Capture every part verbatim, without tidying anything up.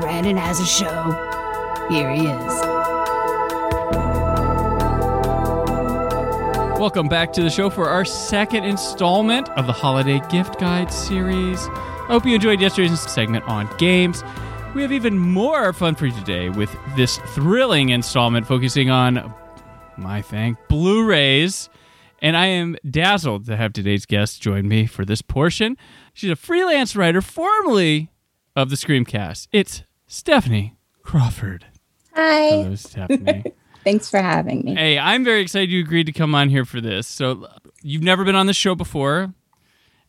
Brandon has a show. Here he is. Welcome back to the show for our second installment of the Holiday Gift Guide series. I hope you enjoyed yesterday's segment on games. We have even more fun for you today with this thrilling installment focusing on, my thing, Blu-rays. And I am dazzled to have today's guest join me for this portion. She's a freelance writer, formerly of the Screamcast. It's Stephanie Crawford. Hi. Hello, Stephanie. Thanks for having me. Hey, I'm very excited you agreed to come on here for this. So you've never been on the show before,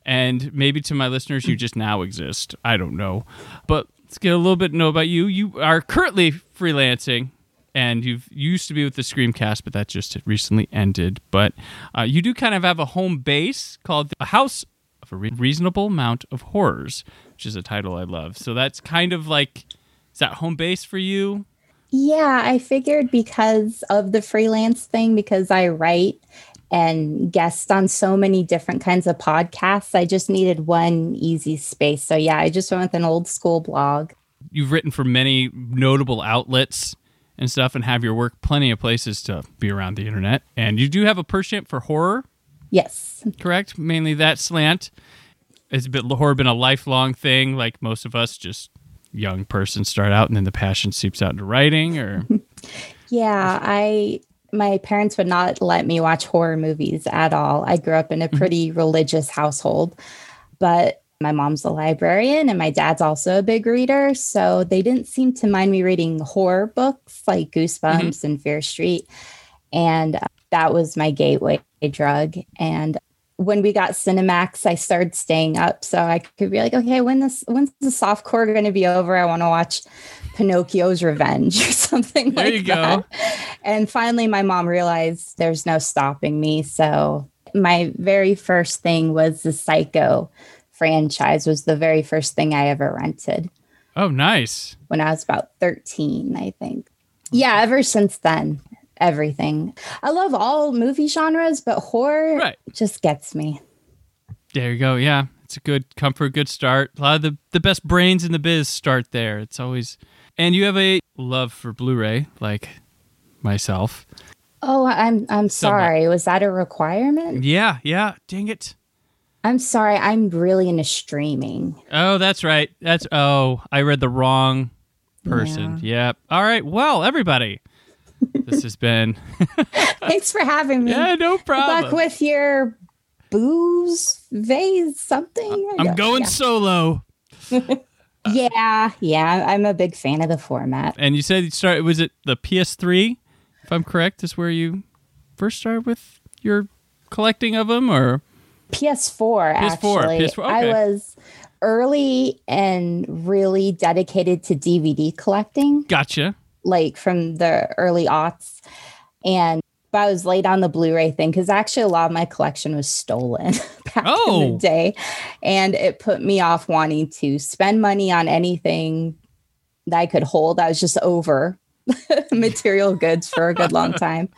and maybe to my listeners, you just now exist. I don't know. But let's get a little bit to know about you. You are currently freelancing, and you've, you used to be with the Screamcast, but that just recently ended. But uh, you do kind of have a home base called A House of a Re- Reasonable Amount of Horrors, which is a title I love. So that's kind of like, is that home base for you? Yeah, I figured because of the freelance thing, because I write and guest on so many different kinds of podcasts, I just needed one easy space. So yeah, I just went with an old school blog. You've written for many notable outlets and stuff and have your work plenty of places to be around the internet. And you do have a penchant for horror? Yes. Correct? Mainly that slant. Has horror been a lifelong thing, like most of us, just young person start out and then the passion seeps out into writing? Or Yeah, I my parents would not let me watch horror movies at all. I grew up in a pretty religious household, but my mom's a librarian and my dad's also a big reader, so they didn't seem to mind me reading horror books like Goosebumps mm-hmm. and Fear Street, and that was my gateway drug. And when we got Cinemax, I started staying up so I could be like, okay, when this, when's the softcore going to be over? I want to watch Pinocchio's Revenge or something there like that. There you go. And finally, my mom realized there's no stopping me. So my very first thing was the Psycho franchise was the very first thing I ever rented. Oh, nice. When I was about thirteen, I think. Yeah, ever since then. Everything. I love all movie genres, but horror right. just gets me. There you go. Yeah, it's a good comfort, good start. A lot of the, the best brains in the biz start there. It's always... And you have a love for Blu-ray, like myself. Oh, I'm I'm sorry. Somewhat. Was that a requirement? Yeah, yeah. Dang it. I'm sorry. I'm really into streaming. Oh, that's right. That's... Oh, I read the wrong person. Yeah. Yep. All right. Well, everybody... This has been... Thanks for having me. Yeah, no problem. Good luck with your booze, vase, something. I'm going yeah. solo. yeah, yeah. I'm a big fan of the format. And you said you started... Was it the P S three, if I'm correct, is where you first started with your collecting of them? Or P S four, P S four actually. P S four, okay. I was early and really dedicated to D V D collecting. Gotcha. Like from the early aughts. And but I was late on the Blu-ray thing because actually a lot of my collection was stolen back oh. in the day. And it put me off wanting to spend money on anything that I could hold. I was just over material goods for a good long time.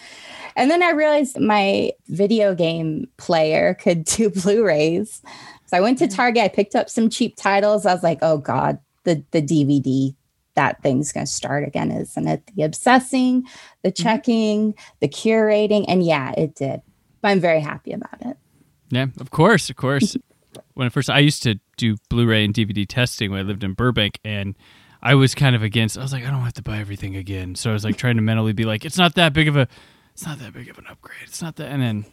And then I realized my video game player could do Blu-rays. So I went to Target. I picked up some cheap titles. I was like, oh God, the, the D V D that thing's going to start again, isn't it? The obsessing, the checking, the curating. And yeah, it did. But I'm very happy about it. Yeah, of course, of course. When I first, I used to do Blu-ray and D V D testing when I lived in Burbank. And I was kind of against, I was like, I don't have to buy everything again. So I was like trying to mentally be like, it's not that big of a, it's not that big of an upgrade. It's not that. And then,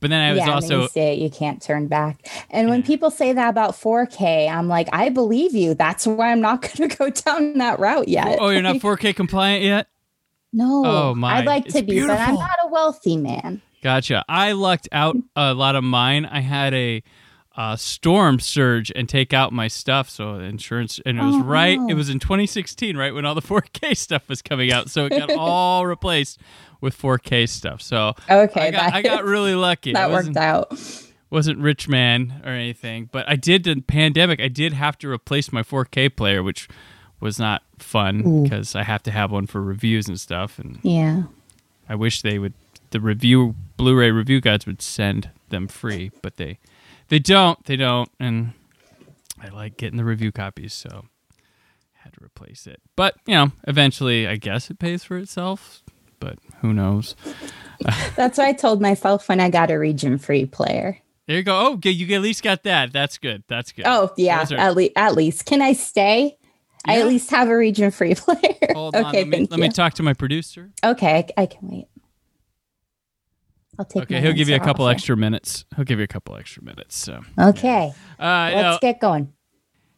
but then I was yeah, also... Yeah, you say it, you can't turn back. And yeah. when people say that about four K, I'm like, I believe you. That's why I'm not going to go down that route yet. Oh, you're not four K compliant yet? No. Oh, my. I'd like it's to be, beautiful. But I'm not a wealthy man. Gotcha. I lucked out a lot of mine. I had a uh, storm surge and take out my stuff, so insurance, and it was oh, right, no. it was in twenty sixteen, right, when all the four K stuff was coming out, so it got all replaced with four K stuff. So okay, I got, that, I got really lucky. That worked out. Wasn't rich man or anything, but I did the pandemic. I did have to replace my four K player, which was not fun because I have to have one for reviews and stuff. And yeah, I wish they would. The review Blu-ray review guides would send them free, but they they don't. They don't, and I like getting the review copies, so I had to replace it. But you know, eventually, I guess it pays for itself. But who knows? That's what I told myself when I got a region-free player. There you go. Oh, okay. You at least got that. That's good. That's good. Oh, yeah. Are... At, le- at least. Can I stay? Yeah. I at least have a region-free player. Hold okay, on. Let me, thank let you. me talk to my producer. Okay. I, I can wait. I'll take Okay. He'll give you a couple offer. extra minutes. He'll give you a couple extra minutes. So. Okay. Yeah. Uh, Let's no, get going.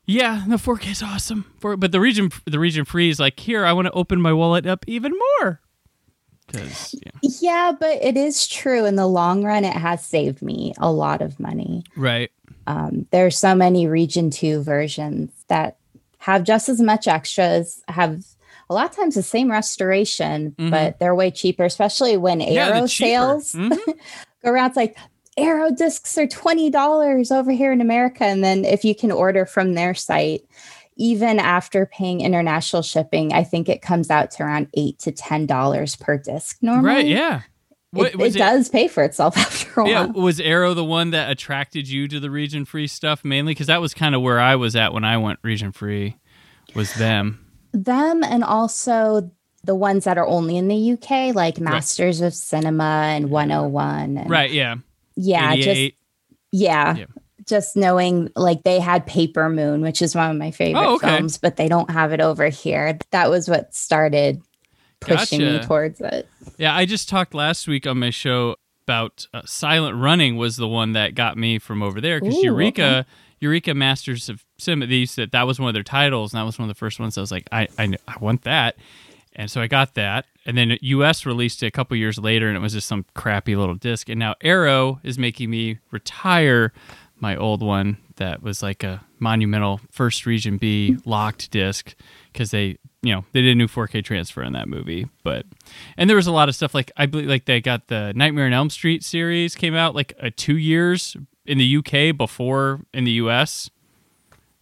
Yeah. The four K is awesome. For, but the region the region-free is like, here, I want to open my wallet up even more. Yeah. yeah, but it is true. In the long run, it has saved me a lot of money. Right. Um, there are so many Region two versions that have just as much extras, have a lot of times the same restoration, mm-hmm. but they're way cheaper, especially when yeah, Aero sales mm-hmm. go around. It's like, Aero discs are twenty dollars over here in America. And then if you can order from their site, even after paying international shipping, I think it comes out to around eight to ten dollars per disc normally. Right? Yeah, what, it, it, it does pay for itself after a yeah, while. Yeah, was Arrow the one that attracted you to the region free stuff mainly? Because that was kind of where I was at when I went region free. Was them, them, and also the ones that are only in the U K, like Masters right. of Cinema and one oh one. And right? Yeah. Yeah. Just yeah. yeah. Just knowing, like, they had Paper Moon, which is one of my favorite oh, okay. films, but they don't have it over here. That was what started pushing gotcha. me towards it. Yeah, I just talked last week on my show about uh, Silent Running was the one that got me from over there, because Eureka, okay. Eureka Masters of Cinema, they used to, that was one of their titles, and that was one of the first ones. I was like, I, I, I want that. And so I got that. And then U S released it a couple years later, and it was just some crappy little disc. And now Arrow is making me retire my old one that was like a monumental first Region B locked disc, because they, you know, they did a new four K transfer in that movie. But, and there was a lot of stuff, like I believe, like they got the Nightmare on Elm Street series came out like a two years in the U K before in the U S.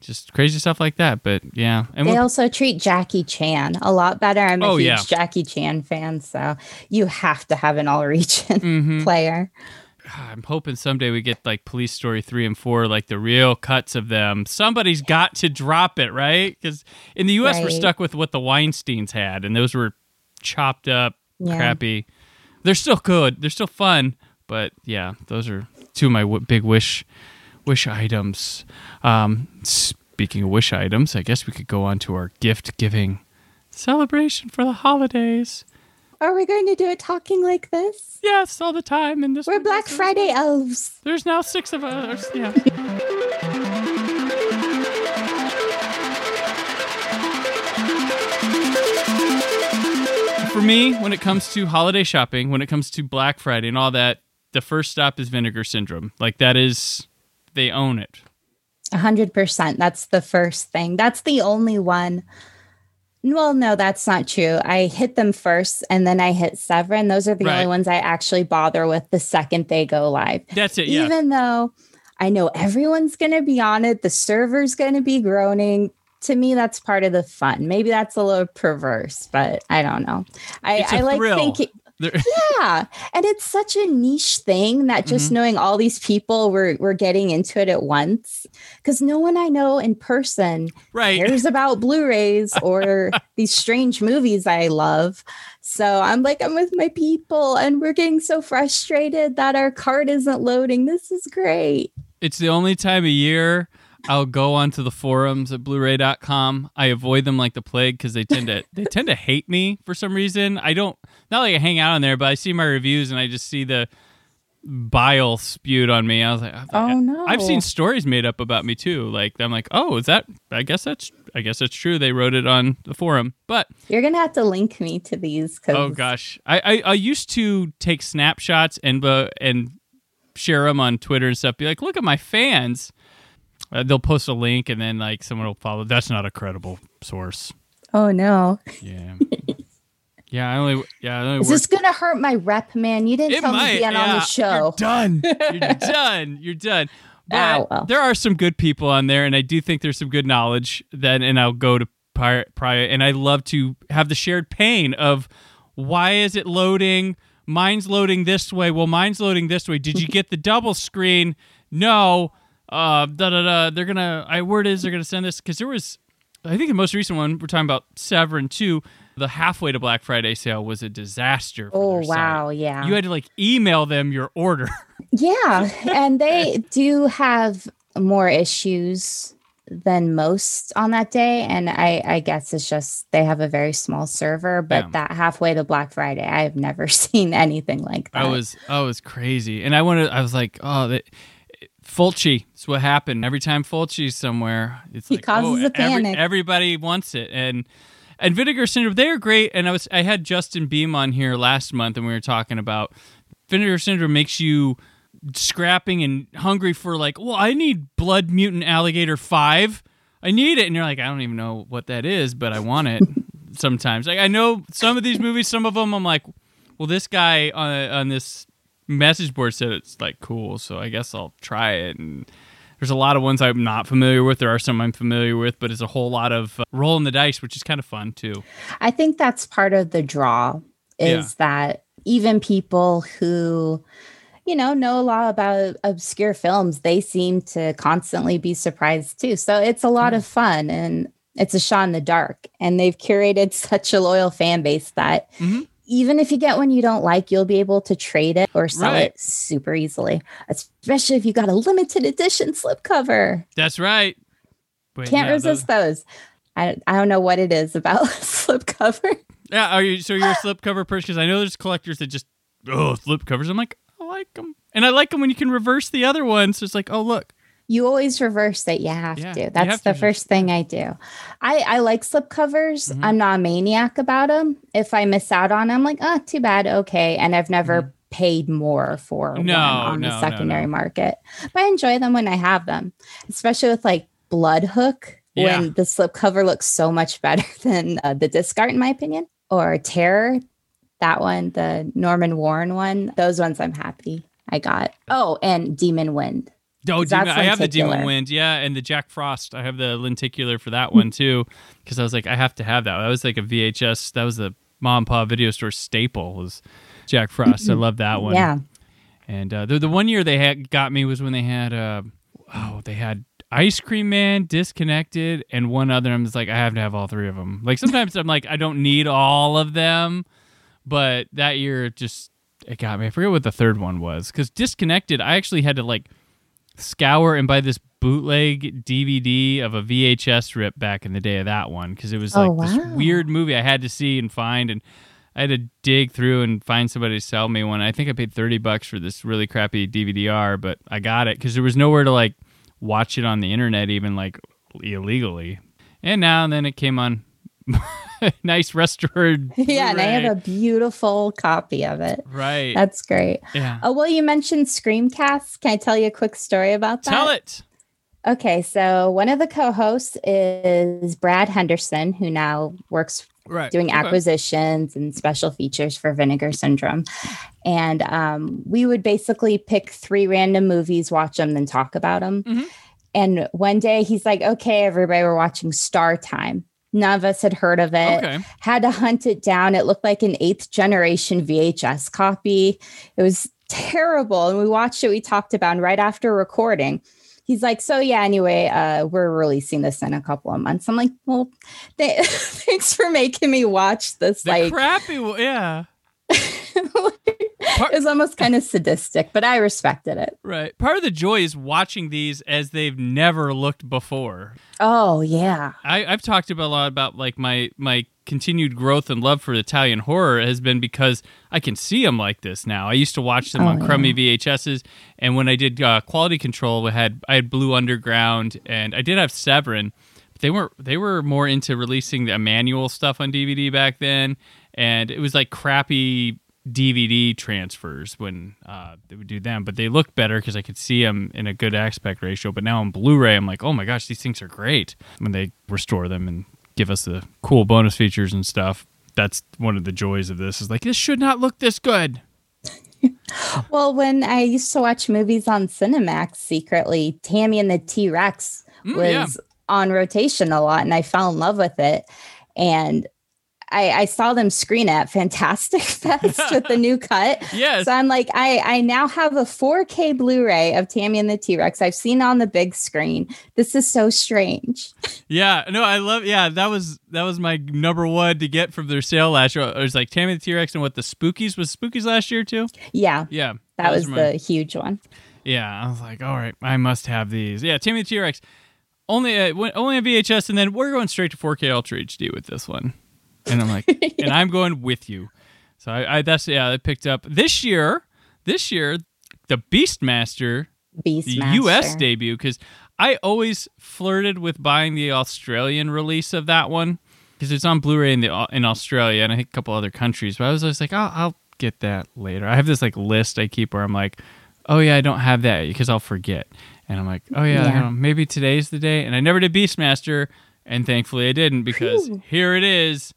Just crazy stuff like that. But yeah, and they also treat Jackie Chan a lot better. I'm a oh, huge yeah. Jackie Chan fan, so you have to have an all region mm-hmm. player. I'm hoping someday we get like Police Story three and four, like the real cuts of them. Somebody's got to drop it, right? Because in the U S, right. we're stuck with what the Weinsteins had, and those were chopped up, yeah. crappy. They're still good. They're still fun. But yeah, those are two of my w- big wish wish items. Um, speaking of wish items, I guess we could go on to our gift-giving celebration for the holidays. Are we going to do it talking like this? Yes, all the time. And this We're Black is, Friday elves. There's now six of us. Yeah. For me, when it comes to holiday shopping, when it comes to Black Friday and all that, the first stop is Vinegar Syndrome. Like, that is, they own it. one hundred percent. That's the first thing. That's the only one. Well, no, that's not true. I hit them first, and then I hit Severin. Those are the right. only ones I actually bother with the second they go live. That's it, yeah. Even though I know everyone's going to be on it, the server's going to be groaning. To me, that's part of the fun. Maybe that's a little perverse, but I don't know. I, I like thinking... yeah, and it's such a niche thing that just mm-hmm. knowing all these people were were getting into it at once, because no one I know in person right. cares about Blu-rays or these strange movies I love. So I'm like, I'm with my people, and we're getting so frustrated that our card isn't loading. This is great. It's the only time of year I'll go onto the forums at Blu-ray dot com. I avoid them like the plague because they tend to they tend to hate me for some reason. I don't not like I hang out on there, but I see my reviews and I just see the bile spewed on me. I was like, I was like oh no! I've seen stories made up about me too. Like I'm like, oh, is that? I guess that's I guess it's true. They wrote it on the forum, but you're gonna have to link me to these. Cause... Oh gosh, I, I I used to take snapshots and uh, and share them on Twitter and stuff. Be like, look at my fans. Uh, they'll post a link and then like someone will follow. That's not a credible source. Oh no. Yeah. Yeah, I only. Yeah, I only is work. This gonna hurt my rep, man? You didn't it tell might, me to be on, yeah, on the show. You're done. You're done. You're done. But oh, well. There are some good people on there, and I do think there's some good knowledge. Then, and I'll go to prior, prior, and I love to have the shared pain of why is it loading? Mine's loading this way. Well, mine's loading this way. Did you get the double screen? No. Uh, da da da. They're gonna. I word is they're gonna send this because there was. I think the most recent one we're talking about Severin too. The halfway to Black Friday sale was a disaster. For oh, wow. Site. Yeah. You had to like email them your order. Yeah. And they do have more issues than most on that day. And I, I guess it's just they have a very small server. But yeah. That halfway to Black Friday, I have never seen anything like that. I was, I was crazy. And I wanted, I was like, oh, that. Fulci, that's what happened. Every time Fulci's somewhere, it's he like, causes oh, a every, panic. Everybody wants it. And, And Vinegar Syndrome, they are great. And I was I had Justin Beam on here last month, and we were talking about Vinegar Syndrome makes you scrapping and hungry for like, well, I need Blood Mutant Alligator five. I need it. And you're like, I don't even know what that is, but I want it sometimes. Like I know some of these movies, some of them I'm like, well, this guy on, on this message board said it's like cool, so I guess I'll try it. And there's a lot of ones I'm not familiar with. There are some I'm familiar with, but it's a whole lot of uh, rolling the dice, which is kind of fun too. I think that's part of the draw is yeah. that even people who, you know, know a lot about obscure films, they seem to constantly be surprised too. So it's a lot mm. of fun and it's a shot in the dark, and they've curated such a loyal fan base that mm-hmm. even if you get one you don't like, you'll be able to trade it or sell right. it super easily, especially if you got a limited edition slipcover. That's right. Wait, Can't yeah, resist those. those. I I don't know what it is about slipcover. Yeah, are you so you're a slipcover person? Because I know there's collectors that just oh slipcovers. I'm like I like them, and I like them when you can reverse the other one. So it's like oh look. You always reverse it. You have yeah, to. That's have the to. first thing I do. I, I like slipcovers. Mm-hmm. I'm not a maniac about them. If I miss out on them, I'm like, oh, too bad. Okay. And I've never mm-hmm. paid more for no, one on no, the secondary no, no. market. But I enjoy them when I have them, especially with like Blood Hook, yeah. when the slipcover looks so much better than uh, the disc art, in my opinion, or Terror. That one, the Norman Warren one. Those ones I'm happy I got. Oh, and Demon Wind. Oh, Demon, I have the Demon Wind, yeah, and the Jack Frost. I have the lenticular for that one, too, because I was like, I have to have that. That was like a V H S. That was the mom and pop video store staple was Jack Frost. I love that one. Yeah. And uh, the, the one year they had got me was when they had, uh, oh, they had Ice Cream Man, Disconnected, and one other. I'm just like, I have to have all three of them. Like, sometimes I'm like, I don't need all of them, but that year it just, it got me. I forget what the third one was, because Disconnected, I actually had to, like, scour and buy this bootleg D V D of a V H S rip back in the day of that one because it was like oh, wow. this weird movie I had to see and find, and I had to dig through and find somebody to sell me one. I think I paid thirty bucks for this really crappy D V D R, but I got it because there was nowhere to like watch it on the internet, even like illegally. And now and then it came on nice restored. Yeah, and I have a beautiful copy of it. Right. That's great. Yeah. Oh, well, you mentioned Screamcast. Can I tell you a quick story about that? Tell it. Okay, so one of the co-hosts is Brad Henderson, who now works right. doing okay. acquisitions and special features for Vinegar Syndrome. And um, we would basically pick three random movies, watch them, then talk about them. Mm-hmm. And one day he's like, okay, everybody, we're watching Star Time. None of us had heard of it, okay. had to hunt it down. It looked like an eighth generation V H S copy. It was terrible. And we watched it. We talked about it right after recording. He's like, so yeah, anyway, uh, we're releasing this in a couple of months. I'm like, well, they- thanks for making me watch this. The like crappy. Yeah. It was almost kind of sadistic, but I respected it. Right. Part of the joy is watching these as they've never looked before. Oh, yeah. I, I've talked about a lot about like my, my continued growth and love for Italian horror has been because I can see them like this now. I used to watch them oh, on yeah. crummy V H S's, and when I did uh, quality control, I had, I had Blue Underground, and I did have Severin. they weren't they were more into releasing the manual stuff on D V D back then, and it was like crappy D V D transfers when uh, they would do them, but they looked better because I could see them in a good aspect ratio. But now on Blu-ray, I'm like, oh my gosh, these things are great when they restore them and give us the cool bonus features and stuff. That's one of the joys of this, is like, this should not look this good. Well, when I used to watch movies on Cinemax secretly, Tammy and the T-Rex mm, was yeah. on rotation a lot, and I fell in love with it. And I, I saw them screen at Fantastic Fest with the new cut. Yes. So I'm like, I, I now have a four K Blu-ray of Tammy and the T-Rex I've seen on the big screen. This is so strange. Yeah. No, I love, yeah, that was that was my number one to get from their sale last year. It was like Tammy and the T-Rex and what, the Spookies? Was Spookies last year too? Yeah. Yeah. That, that was, was my, the huge one. Yeah. I was like, all right, I must have these. Yeah, Tammy and the T-Rex. Only, uh, only on V H S, and then we're going straight to four K Ultra H D with this one. And I'm like, yeah. and I'm going with you. So I, I that's yeah, I picked up this year. This year, the Beastmaster, Beastmaster. U S debut, because I always flirted with buying the Australian release of that one because it's on Blu-ray in the in Australia and I think a couple other countries. But I was always like, oh, I'll get that later. I have this like list I keep where I'm like, oh yeah, I don't have that because I'll forget. And I'm like, oh yeah, yeah. I don't know, maybe today's the day. And I never did Beastmaster, and thankfully I didn't, because Whew. Here it is.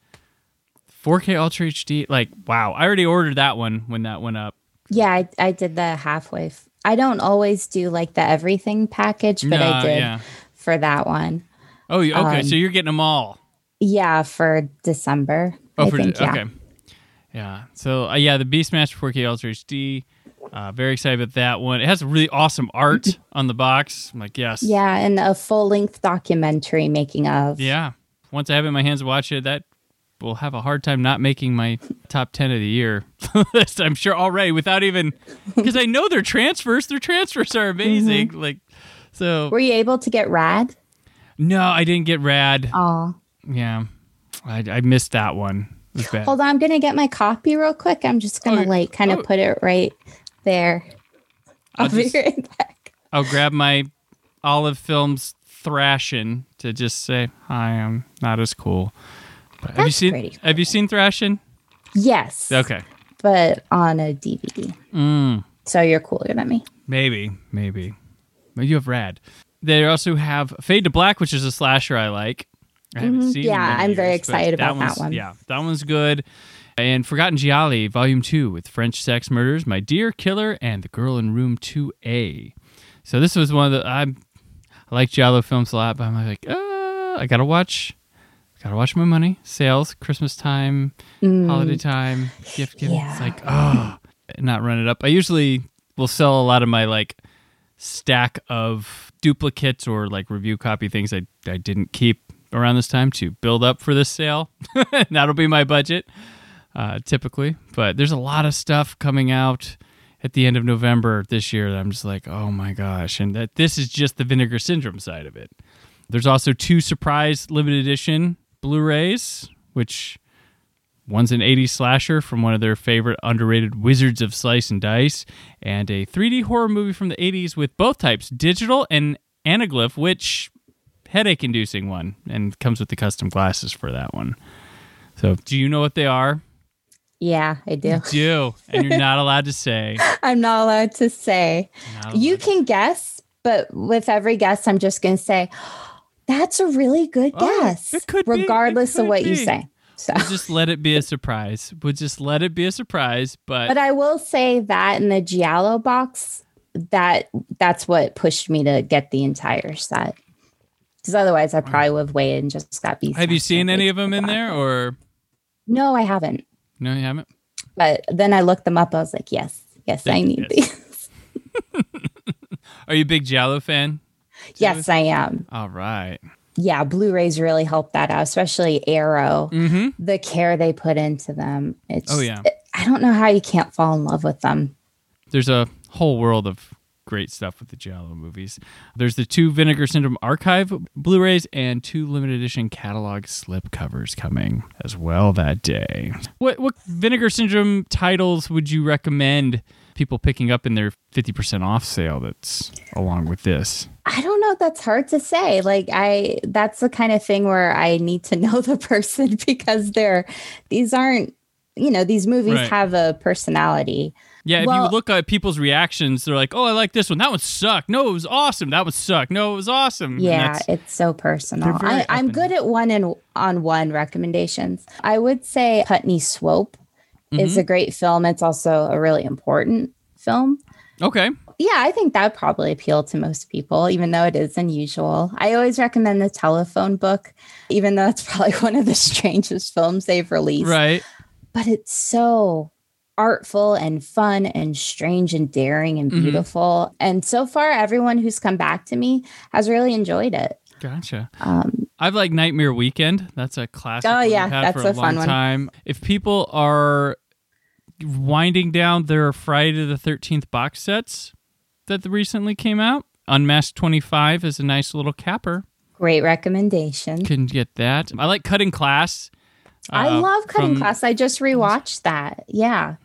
four K Ultra H D, like, wow. I already ordered that one when that went up. Yeah, I, I did the halfway. F- I don't always do, like, the everything package, but no, I did yeah. for that one. Oh, okay. Um, so you're getting them all. Yeah, for December, oh, I for think, de- yeah. Okay. Yeah. So, uh, yeah, the Beastmaster four K Ultra H D. Uh, very excited about that one. It has really awesome art on the box. I'm like, yes. Yeah, and a full-length documentary making of. Yeah. Once I have it in my hands to watch it, that... will have a hard time not making my top ten of the year list, I'm sure, already, without even, because I know their transfers. Their transfers are amazing. Mm-hmm. Like, so. Were you able to get Rad? No, I didn't get Rad. Oh. Yeah, I, I missed that one. Hold on, I'm gonna get my copy real quick. I'm just gonna oh, like kind of oh. put it right there. I'll, I'll be just, right back. I'll grab my Olive Films Thrashin' to just say hi. I'm not as cool. Have That's you seen? Pretty have you seen Thrashin'? Yes. Okay. But on a D V D. Mm. So you're cooler than me. Maybe, maybe. But you have Rad. They also have Fade to Black, which is a slasher I like. I haven't mm-hmm. seen. Yeah, I'm years, very excited about that, that one. Yeah, that one's good. And Forgotten Gialli, Volume Two, with French Sex Murders, My Dear Killer, and The Girl in Room Two A. So this was one of the I'm, I like giallo films a lot, but I'm like, uh, I gotta watch. Gotta watch my money. Sales, Christmas time, mm. holiday time, gift giving. Yeah. It's like, oh, not run it up. I usually will sell a lot of my like stack of duplicates or like review copy things I, I didn't keep around this time to build up for this sale. That'll be my budget uh, typically. But there's a lot of stuff coming out at the end of November this year that I'm just like, oh my gosh. And that this is just the Vinegar Syndrome side of it. There's also two surprise limited edition Blu-rays, which one's an eighties slasher from one of their favorite underrated Wizards of Slice and Dice, and a three D horror movie from the eighties with both types, digital and anaglyph, which headache-inducing one, and comes with the custom glasses for that one. So, do you know what they are? Yeah, I do. You do, and you're not allowed to say. I'm not allowed to say. Allowed you can to. guess, but with every guess, I'm just going to say... That's a really good guess, oh, it could regardless be, it could of what be. you say. So we'll just let it be a surprise. We'll just let it be a surprise. But but I will say that in the Giallo box, that that's what pushed me to get the entire set. Because otherwise, I probably would have waited and just got these. Have you seen any of them in there? Or no, I haven't. No, you haven't? But then I looked them up. I was like, yes, yes, Thank I need yes. these. Are you a big Giallo fan? Yes, I am. All right. Yeah, Blu-rays really help that out, especially Arrow. Mm-hmm. The care they put into them. It's, oh, yeah. It, I don't know how you can't fall in love with them. There's a whole world of great stuff with the Giallo movies. There's the two Vinegar Syndrome Archive Blu-rays and two limited edition catalog slipcovers coming as well that day. What, what Vinegar Syndrome titles would you recommend people picking up in their fifty percent off sale that's along with this? I don't know. That's hard to say. Like I, that's the kind of thing where I need to know the person, because they're, these aren't, you know, these movies right. have a personality. Yeah, if well, you look at people's reactions, they're like, oh, I like this one. That one sucked. No, it was awesome. That one sucked. No, it was awesome. Yeah, it's so personal. I, I'm good at one-on-one recommendations. I would say Putney Swope mm-hmm. is a great film. It's also a really important film. Okay. Yeah, I think that would probably appeal to most people, even though it is unusual. I always recommend The Telephone Book, even though it's probably one of the strangest films they've released. Right. But it's so artful and fun and strange and daring and beautiful. Mm-hmm. And so far, everyone who's come back to me has really enjoyed it. Gotcha. Um, I've like Nightmare Weekend. That's a classic. Oh, yeah. That's a, a fun one. Time. If people are winding down their Friday the thirteenth box sets that recently came out, Unmasked twenty-five is a nice little capper. Great recommendation. Couldn't get that. I like Cutting Class. Uh, I love Cutting from- Class. I just rewatched that. Yeah.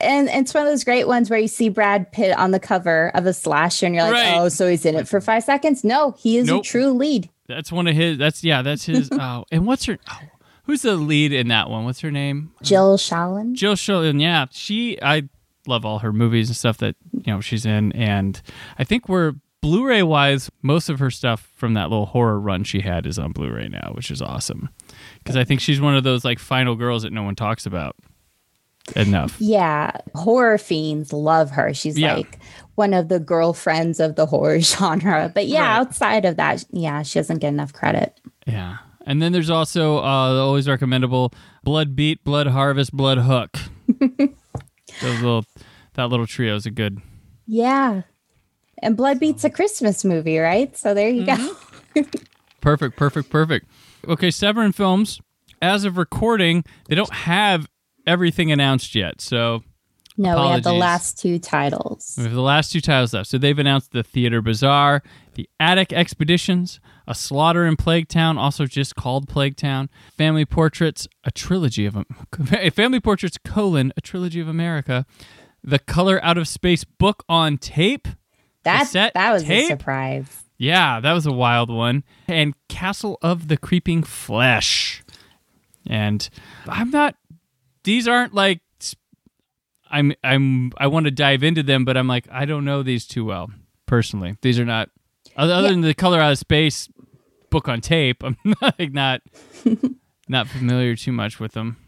And, and it's one of those great ones where you see Brad Pitt on the cover of a slasher and you're like, right. oh, so he's in it for five seconds. No, he is nope. a true lead. That's one of his. That's yeah, that's his. oh, and what's her? Oh, who's the lead in that one? What's her name? Jill Shalin. Jill Shalin. Yeah, she. I love all her movies and stuff that you know she's in, and I think we're Blu-ray wise, most of her stuff from that little horror run she had is on Blu-ray now, which is awesome because I think she's one of those like final girls that no one talks about. Enough. Yeah. Horror fiends love her. She's yeah. like one of the girlfriends of the horror genre. But yeah, right. outside of that, yeah, she doesn't get enough credit. Yeah. And then there's also uh, the always recommendable Blood Beat, Blood Harvest, Blood Hook. Those little, that little trio is a good. Yeah. And Blood Beat's a Christmas movie, right? So there you mm-hmm. go. Perfect, perfect, perfect. Okay, Severin Films, as of recording, they don't have everything announced yet, so no, apologies. We have the last two titles. We have the last two titles left. So they've announced The Theater Bazaar, The Attic Expeditions, A Slaughter in Plague Town, also just called Plague Town, Family Portraits, a trilogy of a Family Portraits colon a trilogy of America, The Color Out of Space book on tape. That that was tape? a surprise. Yeah, that was a wild one, and Castle of the Creeping Flesh, and I'm not. These aren't like I'm I'm I want to dive into them, but I'm like I don't know these too well personally. These are not other, yeah. other than The Color Out of Space book on tape. I'm not like, not not familiar too much with them.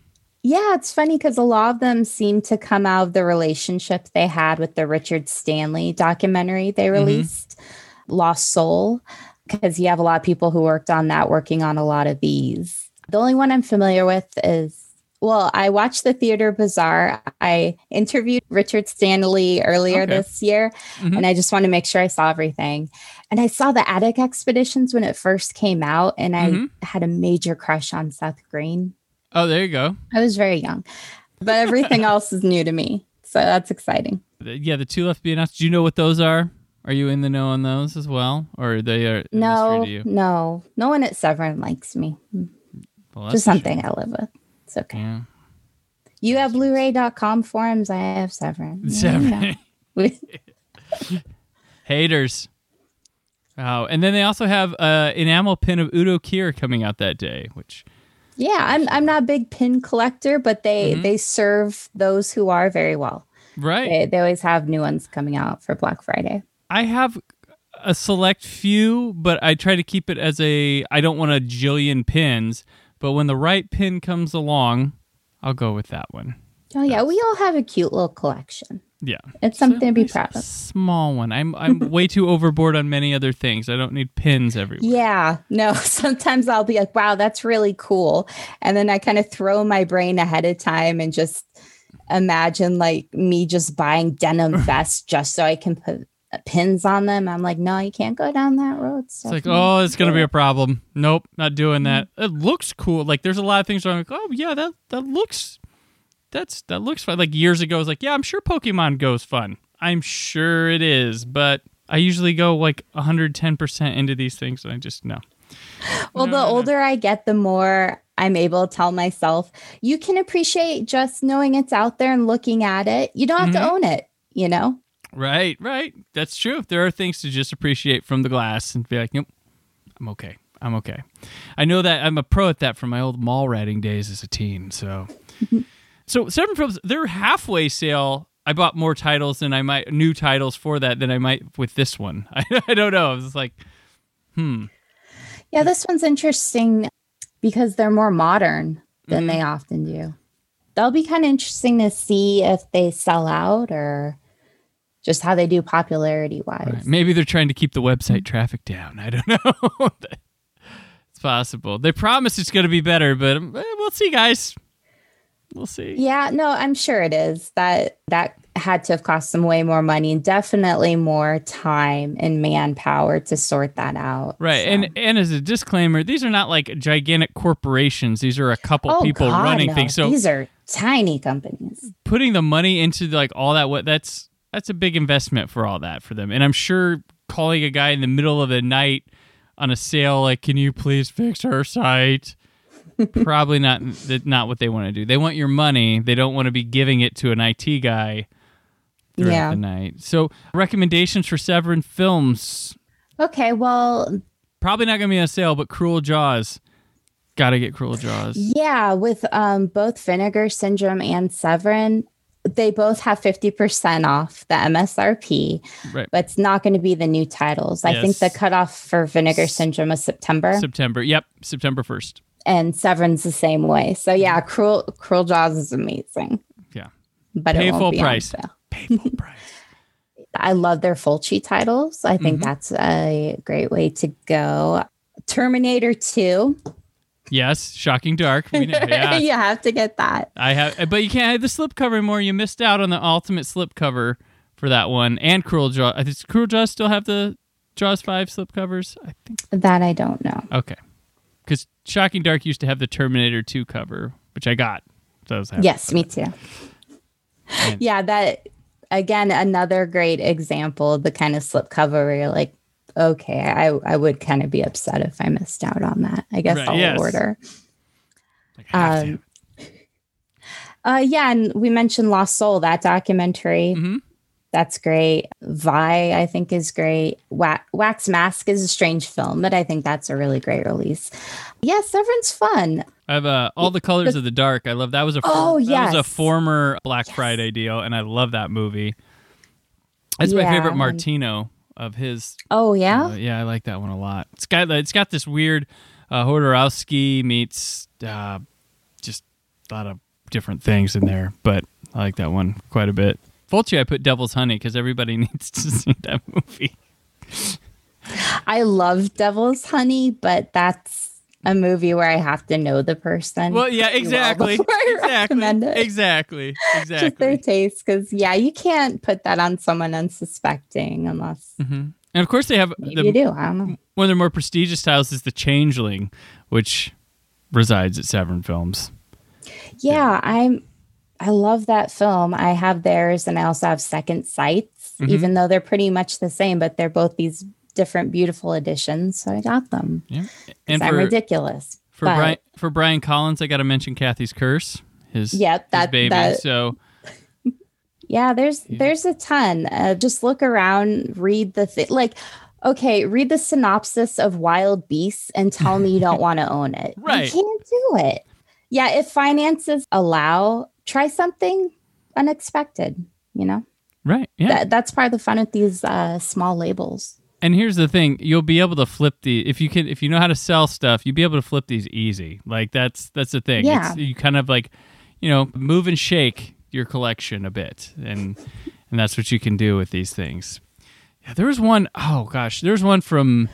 Yeah, it's funny because a lot of them seem to come out of the relationship they had with the Richard Stanley documentary they released, mm-hmm. Lost Soul, because you have a lot of people who worked on that working on a lot of these. The only one I'm familiar with is. Well, I watched The Theater Bazaar. I interviewed Richard Stanley earlier okay. this year, mm-hmm. and I just want to make sure I saw everything. And I saw The Attic Expeditions when it first came out, and mm-hmm. I had a major crush on Seth Green. Oh, there you go. I was very young, but everything else is new to me, so that's exciting. Yeah, the two left to be announced. Do you know what those are? Are you in the know on those as well, or are they are no, to you? no, no one at Severin likes me. Well, just something sure. I live with. It's okay. Yeah. You have Blu-ray dot com forums. I have Severin. Severin. No, no. Haters. Oh, and then they also have uh, enamel pin of Udo Kier coming out that day, which. Yeah, I'm I'm not a big pin collector, but they mm-hmm. they serve those who are very well. Right. They, they always have new ones coming out for Black Friday. I have a select few, but I try to keep it as a. I don't want a jillion pins. But when the right pin comes along, I'll go with that one. Oh yeah, That's... we all have a cute little collection. Yeah, it's something so to be proud of. Small one. I'm I'm way too overboard on many other things. I don't need pins everywhere. Yeah, no. Sometimes I'll be like, "Wow, that's really cool," and then I kind of throw my brain ahead of time and just imagine like me just buying denim vests just so I can put pins on them. I'm like, no, you can't go down that road. It's like, oh, it's gonna be a problem. Nope, not doing that. It looks cool. Like, there's a lot of things where I'm like, oh yeah, that that looks, that's that looks fun. Like years ago, I was like, yeah, I'm sure Pokemon Go's fun. I'm sure it is, but I usually go like one hundred ten percent into these things, and I just no. Well, no, the no, older no. I get, the more I'm able to tell myself, you can appreciate just knowing it's out there and looking at it. You don't have mm-hmm. to own it. you know? Right, right. That's true. There are things to just appreciate from the glass and be like, nope, I'm okay. I'm okay. I know that I'm a pro at that from my old mall ratting days as a teen. So, so Seven Films, their halfway sale, I bought more titles than I might, new titles for that than I might with this one. I, I don't know. I was like, hmm. Yeah, this one's interesting because they're more modern than mm-hmm. they often do. That'll be kind of interesting to see if they sell out or just how they do popularity-wise. Right. Maybe they're trying to keep the website traffic down. I don't know. It's possible. They promise it's going to be better, but we'll see, guys. We'll see. Yeah, no, I'm sure it is. That that had to have cost them way more money and definitely more time and manpower to sort that out. Right. So. And and as a disclaimer, these are not like gigantic corporations. These are a couple oh, people God, running no. things. So these are tiny companies. Putting the money into like all that, what that's that's a big investment for all that for them. And I'm sure calling a guy in the middle of the night on a sale, like, can you please fix our site? Probably not not what they want to do. They want your money. They don't want to be giving it to an I T guy throughout yeah. the night. So recommendations for Severin Films. Okay, well. Probably not going to be on sale, but Cruel Jaws. Got to get Cruel Jaws. Yeah, with um, both Vinegar Syndrome and Severin, they both have fifty percent off the M S R P, right. But it's not going to be the new titles. Yes. I think the cutoff for Vinegar Syndrome is September. September, yep, September first. And Severin's the same way. So yeah, Cruel Cruel Jaws is amazing. Yeah. But Pay it won't full be price. Pay full price. I love their Fulci titles. I think mm-hmm. that's a great way to go. Terminator two. Yes, Shocking Dark. We know, yeah. You have to get that. I have, but you can't have the slipcover anymore. You missed out on the ultimate slipcover for that one. And Cruel Jaws. Does Cruel Jaws still have the Jaws five slipcovers? I think that I don't know. Okay. Because Shocking Dark used to have the Terminator two cover, which I got. So I was happy. Yes, me too. And yeah, that, again, another great example, the kind of slipcover where you're like, okay, I, I would kind of be upset if I missed out on that. I guess right, I'll yes. order. Like, I have um, to. uh, yeah, and we mentioned Lost Soul, that documentary. Mm-hmm. That's great. Vi, I think, is great. Wax Mask is a strange film, but I think that's a really great release. Yeah, Severin's fun. I have uh, All the Colors of the Dark. I love that. Was a for- oh, yes. That was a former Black yes. Friday deal, and I love that movie. That's yeah, my favorite Martino of his. Oh, yeah? Uh, yeah, I like that one a lot. It's got, it's got this weird uh, Hodorowski meets uh, just a lot of different things in there, but I like that one quite a bit. Fulci, I put Devil's Honey because everybody needs to see that movie. I love Devil's Honey, but that's a movie where I have to know the person. Well, yeah, exactly. Well exactly, exactly. Exactly. Just their taste, because, yeah, you can't put that on someone unsuspecting unless... Mm-hmm. And, of course, they have... Maybe the, you do, I don't know. One of their more prestigious titles is The Changeling, which resides at Severin Films. Yeah, yeah. I'm... I love that film. I have theirs, and I also have Second Sights, mm-hmm. even though they're pretty much the same, but they're both these different, beautiful editions, so I got them. Yeah, and for, I'm ridiculous. For, but... Brian, for Brian Collins, I got to mention Kathy's Curse, his, yep, that, his baby, that... so... yeah, there's yeah. there's a ton. Uh, just look around, read the thing, like... Okay, read the synopsis of Wild Beasts and tell me you don't want to own it. Right. You can't do it. Yeah, if finances allow... Try something unexpected, you know? Right, yeah. That, that's part of the fun with these uh, small labels. And here's the thing. You'll be able to flip the... If you can, if you know how to sell stuff, you'll be able to flip these easy. Like, that's that's the thing. Yeah. It's, you kind of, like, you know, move and shake your collection a bit. And and that's what you can do with these things. Yeah, there was one... Oh, gosh. There's one from...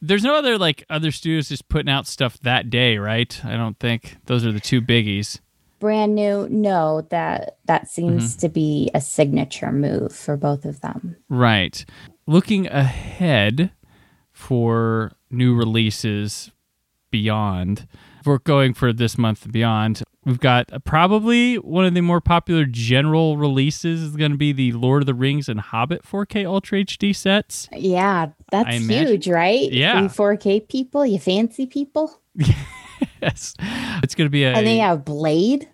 There's no other, like, other studios just putting out stuff that day, right? I don't think. Those are the two biggies. Brand new, no, that that seems mm-hmm. to be a signature move for both of them. Right. Looking ahead for new releases beyond, if we're going for this month and beyond, we've got probably one of the more popular general releases is going to be the Lord of the Rings and Hobbit four K Ultra H D sets. Yeah, that's I huge, imagine. Right? Yeah. You four K people, you fancy people. Yes. It's going to be a... And they have Blade.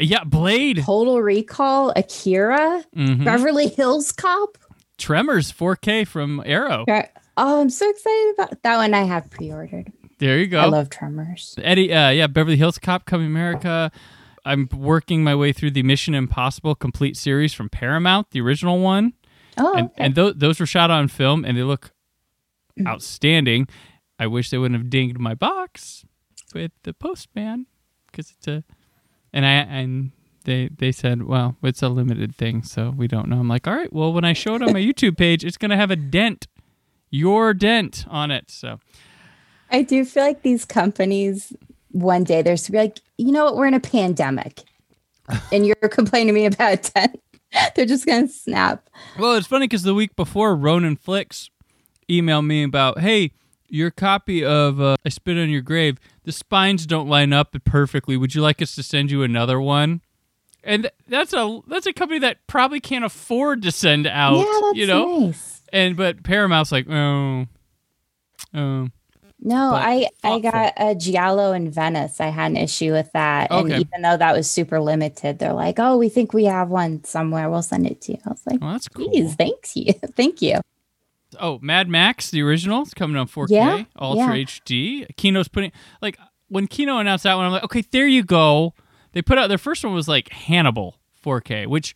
Yeah, Blade. Total Recall, Akira, mm-hmm. Beverly Hills Cop. Tremors four K from Arrow. Oh, I'm so excited about that one. I have pre-ordered. There you go. I love Tremors. Eddie, uh, yeah, Beverly Hills Cop, Coming America. I'm working my way through the Mission Impossible complete series from Paramount, the original one. Oh, okay. And, and th- those were shot on film, and they look outstanding. I wish they wouldn't have dinged my box with the postman, because it's a... And I and they they said, well, it's a limited thing, so we don't know. I'm like, all right, well, when I show it on my YouTube page, it's going to have a dent, your dent on it. So I do feel like these companies, one day, they're just be like, you know what, we're in a pandemic, and you're complaining to me about a dent. They're just going to snap. Well, it's funny because the week before, Ronan Flicks emailed me about, hey, your copy of uh, I Spit on Your Grave, the spines don't line up perfectly. Would you like us to send you another one? And th- that's a that's a company that probably can't afford to send out. Yeah, that's you know? nice. And but Paramount's like, oh, oh. No, but I thoughtful. I got a Giallo in Venice. I had an issue with that, okay. And even though that was super limited, they're like, oh, we think we have one somewhere. We'll send it to you. I was like, well, that's cool. Please, thanks you, thank you. Oh, Mad Max, the original, it's coming on four K, yeah, Ultra yeah. H D. Kino's putting, like, when Kino announced that one, I'm like, okay, there you go. They put out, their first one was, like, Hannibal four K, which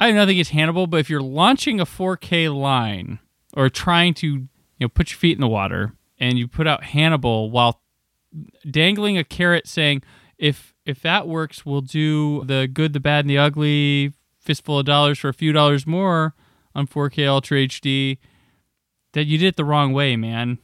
I don't know, I think it's Hannibal, but if you're launching a four K line or trying to, you know, put your feet in the water and you put out Hannibal while dangling a carrot saying, if if that works, we'll do the good, the bad, and the ugly, fistful of dollars for a few dollars more on four K Ultra H D. That you did it the wrong way, man.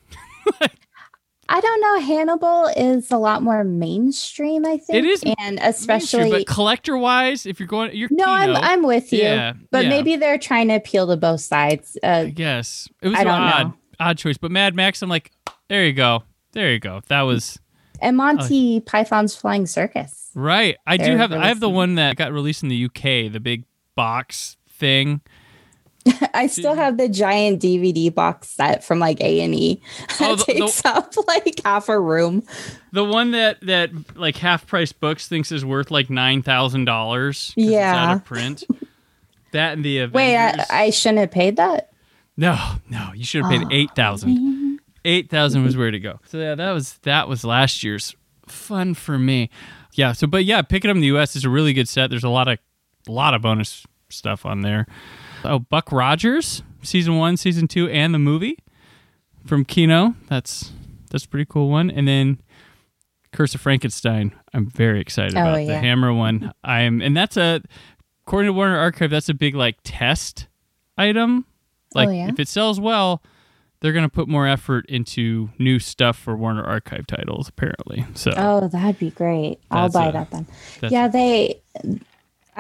I don't know. Hannibal is a lot more mainstream, I think. It is, and especially but collector-wise, if you're going, you're no, Kino. I'm I'm with you. Yeah, but yeah. Maybe they're trying to appeal to both sides. Uh, I guess it was I an don't odd, know. odd choice. But Mad Max, I'm like, there you go, there you go. That was and Monty uh, Python's Flying Circus. Right. I they're do have. Releasing. I have the one that got released in the U K, the big box thing. I still have the giant D V D box set from like A and E. Oh, it takes the, up like half a room. The one that, that like Half Price Books thinks is worth like nine thousand dollars. Yeah. It's out of print. That and the Avengers. Wait, I, I shouldn't have paid that? No, no. You should have paid oh, eight thousand dollars. eight thousand dollars was where to go. So yeah, that was that was last year's fun for me. Yeah, so but yeah, picking up in the U S is a really good set. There's a lot of a lot of bonus stuff on there. Oh, Buck Rogers, season one, season two, and the movie from Kino. That's that's a pretty cool one. And then Curse of Frankenstein. I'm very excited oh, about yeah. the Hammer one. I'm, and that's a, according to Warner Archive, that's a big like test item. Like oh, yeah? if it sells well, they're gonna put more effort into new stuff for Warner Archive titles. Apparently, so oh, that'd be great. I'll buy a, that then. Yeah, they.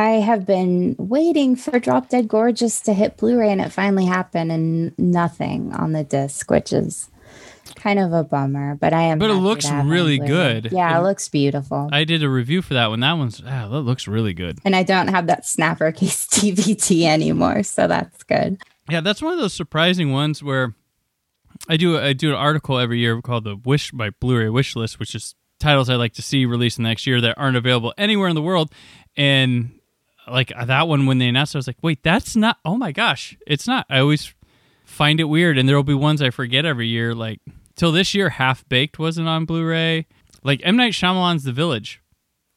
I have been waiting for Drop Dead Gorgeous to hit Blu-ray, and it finally happened, and nothing on the disc, which is kind of a bummer. But I am. But it looks really good. Yeah, it, it looks beautiful. I did a review for that one. That one's ah, that looks really good. And I don't have that snapper case D V D anymore, so that's good. Yeah, that's one of those surprising ones where I do I do an article every year called the Wish My Blu-ray Wish List, which is titles I'd like to see released next year that aren't available anywhere in the world, and like that one, when they announced it, I was like, wait, that's not, oh my gosh, it's not. I always find it weird, and there'll be ones I forget every year. Like, till this year, Half-Baked wasn't on Blu-ray. Like, M. Night Shyamalan's The Village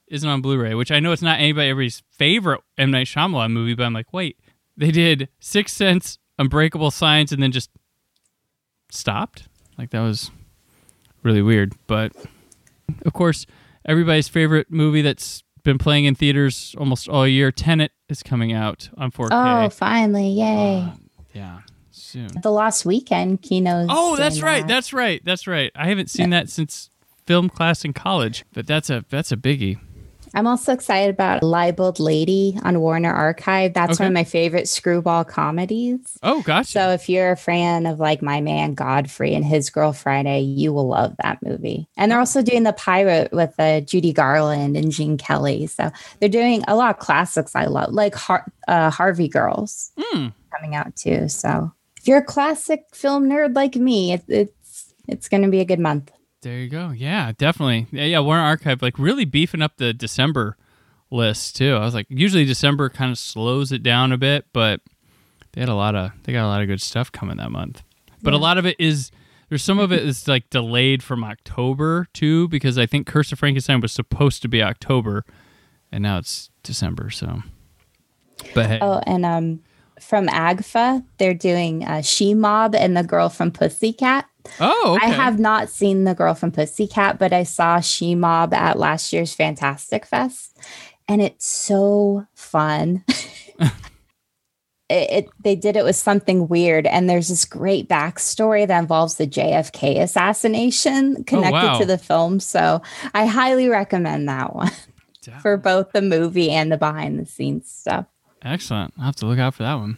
isn't on Blu-ray, which I know it's not anybody, everybody's favorite M. Night Shyamalan movie, but I'm like, wait, they did Sixth Sense, Unbreakable Science, and then just stopped? Like, that was really weird. But, of course, everybody's favorite movie that's been playing in theaters almost all year. Tenet is coming out on four K. Oh, finally. Yay. Uh, yeah, soon. The Lost Weekend, Kino's. Oh, that's right. That. That's right. That's right. I haven't seen that since film class in college, but that's a that's a biggie. I'm also excited about Libeled Lady on Warner Archive. That's okay. One of my favorite screwball comedies. Oh, gotcha. So if you're a fan of like my man Godfrey and His Girl Friday, you will love that movie. And they're also doing The Pirate with uh, Judy Garland and Gene Kelly. So they're doing a lot of classics I love, like Har- uh, Harvey Girls mm. coming out too. So if you're a classic film nerd like me, it, it's it's going to be a good month. There you go. Yeah, definitely. Yeah, yeah. Warner Archive, like really beefing up the December list too. I was like, usually December kind of slows it down a bit, but they had a lot of they got a lot of good stuff coming that month. But yeah. a lot of it is there's some of it is like delayed from October too, because I think Curse of Frankenstein was supposed to be October, and now it's December. So, but hey. oh, and um, from A G F A, they're doing uh, She Mob and the Girl from Pussycat. Oh, okay. I have not seen the Girl from Pussycat, but I saw She Mob at last year's Fantastic Fest, and it's so fun. it, it they did it with something weird, and there's this great backstory that involves the J F K assassination connected oh, wow. to the film. So I highly recommend that one for both the movie and the behind the scenes stuff. Excellent. I'll have to look out for that one.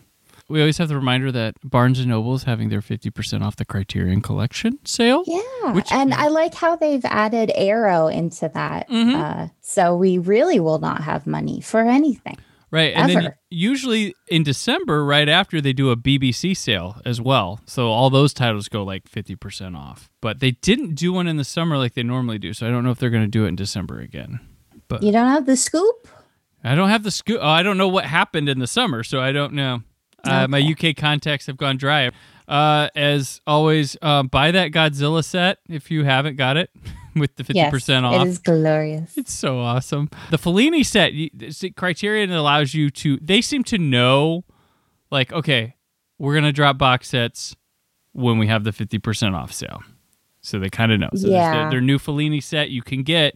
We always have the reminder that Barnes and Noble is having their fifty percent off the Criterion Collection sale. Yeah, which, and I like how they've added Arrow into that. Mm-hmm. Uh, so we really will not have money for anything. Right, ever. And then usually in December, right after, they do a B B C sale as well. So all those titles go like fifty percent off. But they didn't do one in the summer like they normally do, so I don't know if they're going to do it in December again. But you don't have the scoop? I don't have the scoop. Oh, I don't know what happened in the summer, so I don't know. Uh, my U K contacts have gone dry. Uh, as always, uh, buy that Godzilla set if you haven't got it with the fifty percent yes, off. It is glorious. It's so awesome. The Fellini set, you, Criterion allows you to, they seem to know, like, okay, we're going to drop box sets when we have the fifty percent off sale. So they kind of know. So yeah. their, their new Fellini set you can get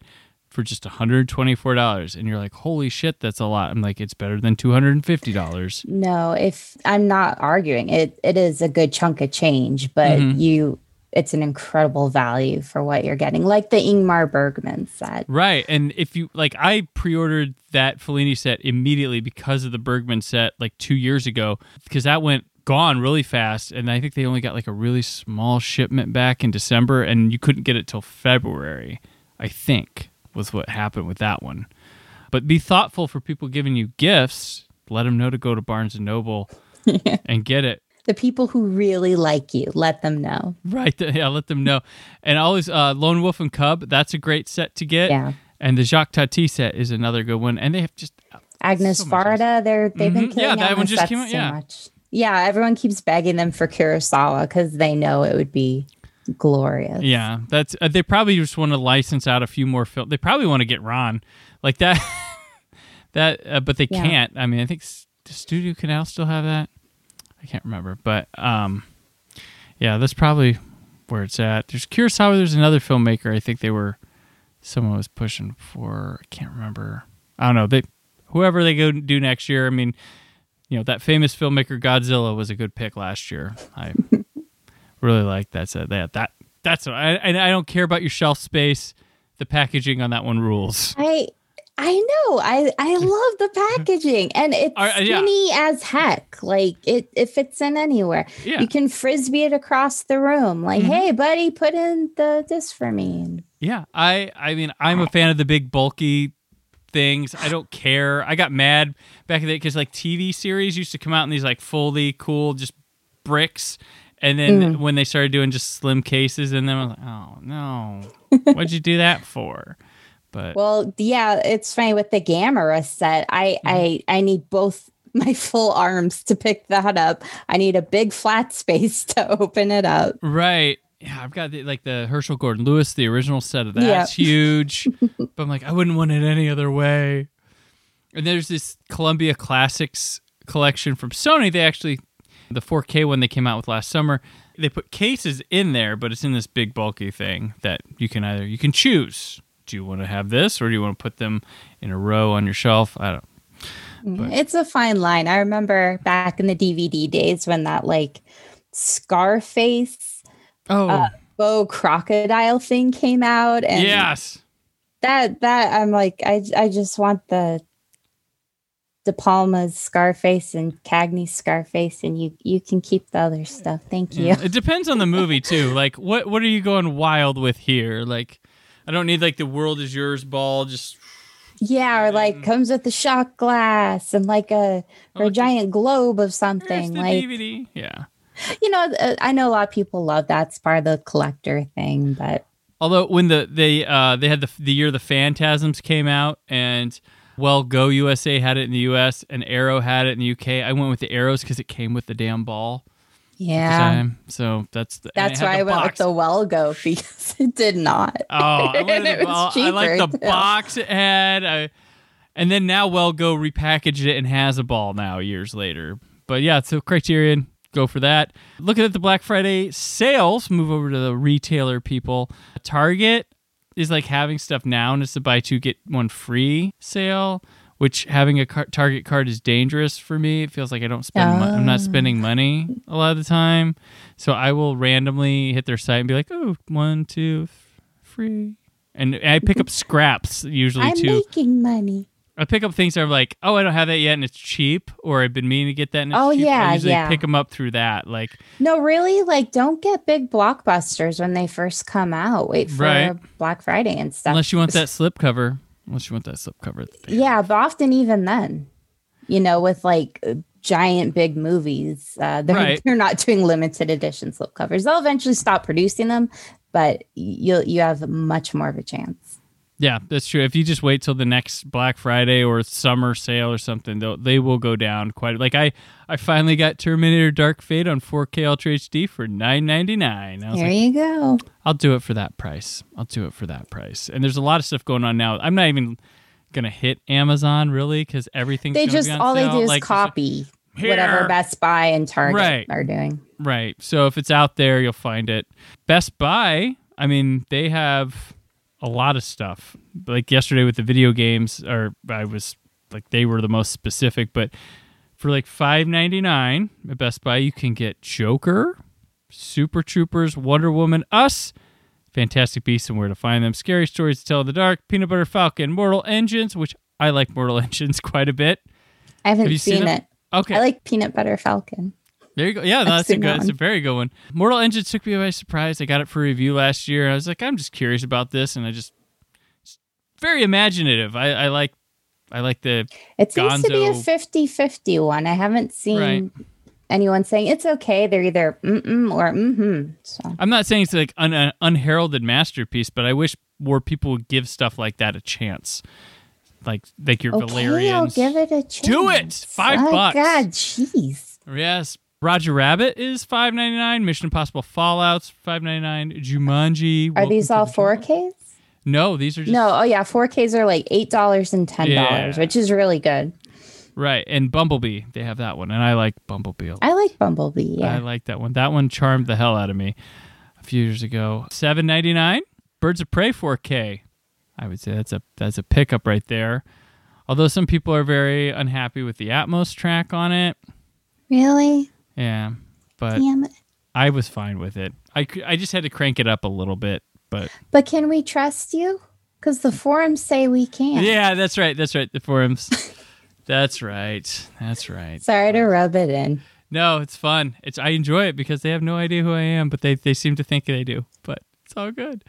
for just one hundred twenty-four dollars. And you're like, holy shit, that's a lot. I'm like, it's better than two hundred fifty dollars. No, if I'm not arguing it, it is a good chunk of change, but mm-hmm. you, it's an incredible value for what you're getting. Like the Ingmar Bergman set. Right. And if you like, I pre-ordered that Fellini set immediately because of the Bergman set like two years ago, because that went gone really fast. And I think they only got like a really small shipment back in December, and you couldn't get it till February, I think. Was what happened with that one. But be thoughtful for people giving you gifts. Let them know to go to Barnes and Noble and get it. The people who really like you, let them know. Right. Yeah, let them know. And always uh, Lone Wolf and Cub, that's a great set to get. Yeah. And the Jacques Tati set is another good one. And they have just... Agnes so Varda, they're, they've mm-hmm. been killing yeah, that one just came out, yeah. so much. Yeah, everyone keeps begging them for Kurosawa because they know it would be... glorious. Yeah, that's uh, they probably just want to license out a few more films. They probably want to get Ron like that. that, uh, but they yeah. can't. I mean, I think S- does Studio Canal still have that? I can't remember, but um, yeah, that's probably where it's at. There's Kurosawa. There's another filmmaker. I think they were someone was pushing for. I can't remember. I don't know. They whoever they go do next year. I mean, you know, that famous filmmaker Godzilla was a good pick last year. I. Really like that set. That that that's. I I don't care about your shelf space. The packaging on that one rules. I I know. I I love the packaging, and it's uh, skinny yeah. as heck. Like it it fits in anywhere. Yeah. You can frisbee it across the room. Like, mm-hmm. hey, buddy, put in the this for me. Yeah. I I mean, I'm a fan of the big bulky things. I don't care. I got mad back in the day because like T V series used to come out in these like fully cool just bricks. And then mm. when they started doing just slim cases, and then I was like, oh, no, what'd you do that for? But Well, yeah, it's funny with the Gamera set. I, mm. I, I need both my full arms to pick that up. I need a big flat space to open it up. Right. Yeah, I've got the, like the Herschel Gordon Lewis, the original set of that. Yeah. It's huge. But I'm like, I wouldn't want it any other way. And there's this Columbia Classics collection from Sony. They actually... The four K one they came out with last summer, they put cases in there, but it's in this big bulky thing that you can either, you can choose. Do you want to have this or do you want to put them in a row on your shelf? I don't know. It's a fine line. I remember back in the D V D days when that like Scarface oh. uh, Bo Crocodile thing came out. And yes. That, that I'm like, I, I just want the, De Palma's Scarface and Cagney's Scarface, and you you can keep the other stuff. Thank you. Yeah. It depends on the movie too. Like, what what are you going wild with here? Like, I don't need like the World Is Yours ball. Just yeah, or like comes with the shot glass and like a or oh, a giant globe of something. The like D V D. Yeah. You know, I know a lot of people love that. It's part of the collector thing, but although when the they uh they had the the year the Phantasms came out and. Well, Go U S A had it in the U S and Arrow had it in the U K. I went with the Arrows because it came with the damn ball. Yeah. So that's the, that's why I box. went with the Welgo because it did not. Oh, I, the, well, I like the too. box it had. I, and then now Welgo repackaged it and has a ball now years later. But yeah, so Criterion, go for that. Looking at the Black Friday sales, move over to the retailer people. Target is like having stuff now and it's a buy two, get one free sale, which having a car- Target card is dangerous for me. It feels like I don't spend, oh. mo- I'm not spending money a lot of the time. So I will randomly hit their site and be like, oh, one, two, f- free. And I pick up scraps usually I'm too. I'm making money. I pick up things that are like, oh, I don't have that yet and it's cheap, or I've been meaning to get that and it's oh, cheap. Yeah, I usually yeah. pick them up through that. Like, no, really, like don't get big blockbusters when they first come out. Wait for right. Black Friday and stuff. Unless you want that slipcover. Unless you want that slipcover. Yeah, but often even then, you know, with like giant big movies, uh, they're, right. they're not doing limited edition slipcovers. They'll eventually stop producing them, but you'll you have much more of a chance. Yeah, that's true. If you just wait till the next Black Friday or summer sale or something, they'll, they will go down quite. Like I, I finally got Terminator Dark Fate on four K Ultra H D for nine ninety-nine. There like, you go. I'll do it for that price. I'll do it for that price. And there's a lot of stuff going on now. I'm not even gonna hit Amazon really because everything's they just be on all sale. They do is like, copy just, like, whatever Best Buy and Target right. are doing. Right. So if it's out there, you'll find it. Best Buy. I mean, they have a lot of stuff. Like yesterday with the video games, or I was like, they were the most specific, but for like five ninety-nine at Best Buy, you can get Joker, Super Troopers, Wonder Woman, Us, Fantastic Beasts and Where to Find Them, Scary Stories to Tell in the Dark, Peanut Butter Falcon, Mortal Engines, which I like Mortal Engines quite a bit. I haven't Have you seen, seen it. Them? Okay. I like Peanut Butter Falcon. There you go. Yeah, no, that's a good. That that's a very good one. Mortal Engines took me by surprise. I got it for review last year. I was like, I'm just curious about this, and I just it's very imaginative. I, I like, I like the. It seems Gonzo. to be a fifty-fifty one. I haven't seen right. anyone saying it's okay. They're either mm-mm or mm-hmm. So. I'm not saying it's like an, an unheralded masterpiece, but I wish more people would give stuff like that a chance. Like like your okay, Valerians. I'll give it a chance. Do it. Five oh, bucks. God, jeez. Yes. Roger Rabbit is five ninety-nine. Mission Impossible Fallout's five ninety-nine. Jumanji. Are these all four Ks? No, these are just... No, oh yeah, four Ks are like eight dollars and ten dollars, yeah. which is really good. Right, and Bumblebee, they have that one, and I like Bumblebee a lot. I like Bumblebee, yeah. I like that one. That one charmed the hell out of me a few years ago. seven ninety-nine, Birds of Prey four K. I would say that's a that's a pickup right there. Although some people are very unhappy with the Atmos track on it. Really? Yeah, but I was fine with it. I, I just had to crank it up a little bit, but... But can we trust you? Because the forums say we can't. Yeah, that's right. That's right. The forums. that's right. That's right. Sorry to rub it in. No, it's fun. It's I enjoy it because they have no idea who I am, but they, they seem to think they do. But it's all good.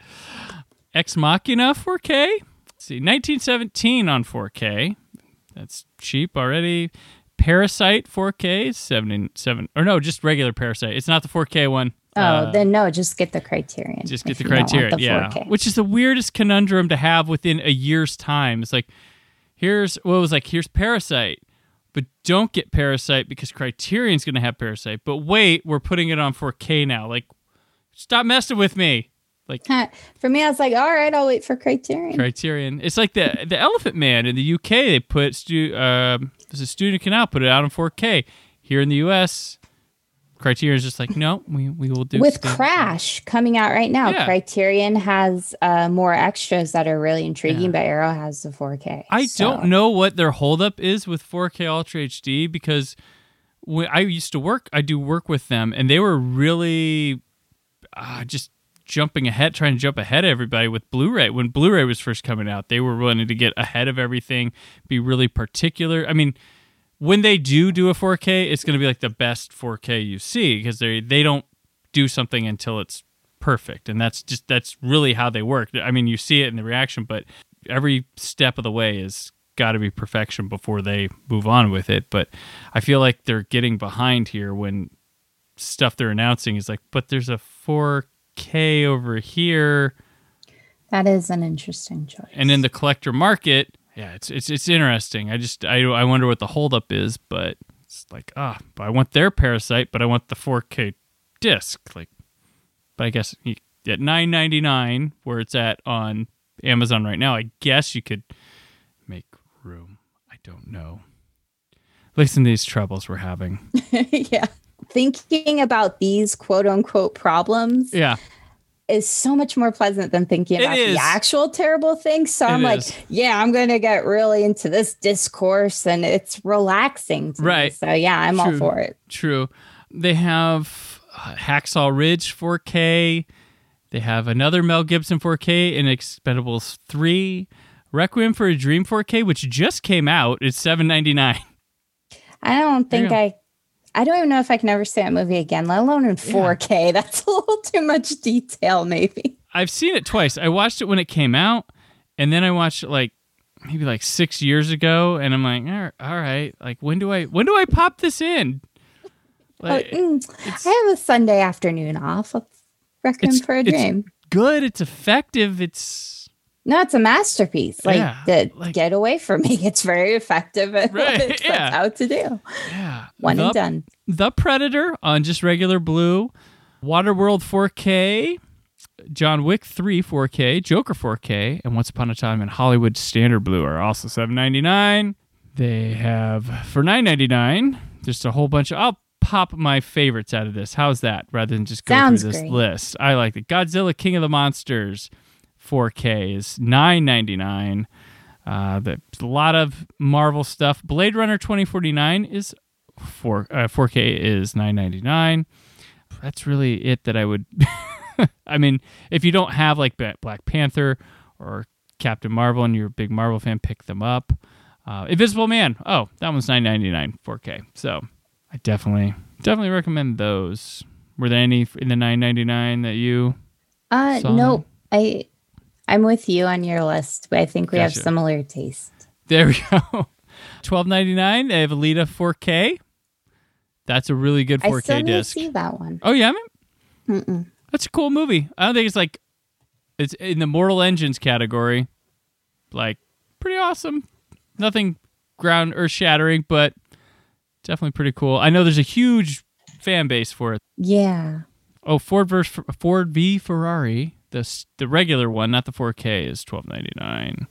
Ex Machina four K. Let's see, nineteen seventeen on four K. That's cheap already. Parasite four K seventy-seven or no, just regular Parasite. It's not the four K one. Oh, uh, then no, just get the Criterion. Just get the Criterion, the yeah. four K. Which is the weirdest conundrum to have within a year's time. It's like, here's what well, was like, here's Parasite, but don't get Parasite because Criterion's going to have Parasite. But wait, we're putting it on four K now. Like, stop messing with me. Like for me, I was like, all right, I'll wait for Criterion. Criterion. It's like the the Elephant Man in the U K. They put stu- uh, there's a student can out put it out in four K. Here in the U S, Criterion is just like, no, we, we will do. With stuff. Crash coming out right now, yeah. Criterion has uh, more extras that are really intriguing, yeah. but Arrow has the four K. I so. don't know what their holdup is with four K Ultra H D because when I used to work, I do work with them, and they were really uh, just. jumping ahead, trying to jump ahead of everybody with Blu-ray. When Blu-ray was first coming out, they were wanting to get ahead of everything, be really particular. I mean, when they do do a four K, it's going to be like the best four K you see because they they don't do something until it's perfect. And that's just, that's really how they work. I mean, you see it in the reaction, but every step of the way has got to be perfection before they move on with it. But I feel like they're getting behind here when stuff they're announcing is like, but there's a four K K over here. That is an interesting choice. And in the collector market, yeah, it's it's it's interesting. I just I, I wonder what the holdup is, but it's like ah, oh, but I want their Parasite, but I want the four K disc. Like, but I guess at nine ninety-nine, where it's at on Amazon right now, I guess you could make room. I don't know. Listen to these troubles we're having. Yeah. Thinking about these quote unquote problems yeah. is so much more pleasant than thinking about the actual terrible things. So it I'm is. like, yeah, I'm going to get really into this discourse and it's relaxing to right. me. So yeah, I'm True. all for it. True. They have uh, Hacksaw Ridge four K. They have another Mel Gibson four K in Expendables three. Requiem for a Dream four K, which just came out. It's seven ninety-nine. I don't think I, I don't even know if I can ever see that movie again, let alone in four K. Yeah. That's a little too much detail, maybe. I've seen it twice. I watched it when it came out, and then I watched it like maybe like six years ago, and I'm like, all right, like when do I when do I pop this in? Like, oh, mm. I have a Sunday afternoon off. Let's recommend for a dream. It's good. It's effective. It's. No, it's a masterpiece. Like, yeah, the like, get away from me. It's very effective at right, what it's yeah. out to do. Yeah. One the, and done. The Predator on just regular blue. Waterworld four K. John Wick three four K. Joker four K. And Once Upon a Time in Hollywood standard blue are also seven ninety-nine. They have, for nine ninety-nine, just a whole bunch of... I'll pop my favorites out of this. How's that? Rather than just go Sounds through this great. list. I like it. Godzilla King of the Monsters. four K is nine ninety-nine. Uh, there's a lot of Marvel stuff. Blade Runner twenty forty-nine is four. Uh, four K is nine ninety-nine. That's really it that I would. I mean, if you don't have like Black Panther or Captain Marvel and you're a big Marvel fan, pick them up. Uh, Invisible Man. Oh, that one's nine ninety-nine. four K. So I definitely, definitely recommend those. Were there any in the nine ninety-nine that you? Uh, saw? Nope. I. I'm with you on your list, but I think we gotcha. have similar taste. There we go. twelve ninety-nine. They have Alita four K. That's a really good four K I still disc. I see that one. Oh yeah, man. Mm-mm. That's a cool movie. I don't think it's like it's in the Mortal Engines category. Like pretty awesome. Nothing ground earth shattering, but definitely pretty cool. I know there's a huge fan base for it. Yeah. Oh, Ford versus Ford v Ferrari. The the regular one, not the four K, is twelve ninety-nine.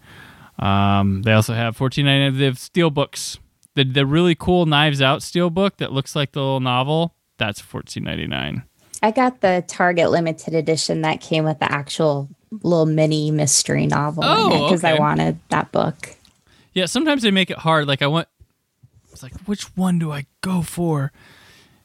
Um, they also have fourteen ninety-nine. They have steelbooks. The the really cool Knives Out steelbook that looks like the little novel. That's fourteen ninety-nine. I got the Target limited edition that came with the actual little mini mystery novel because oh, okay. I wanted that book. Yeah, sometimes they make it hard. Like I want, it's like which one do I go for?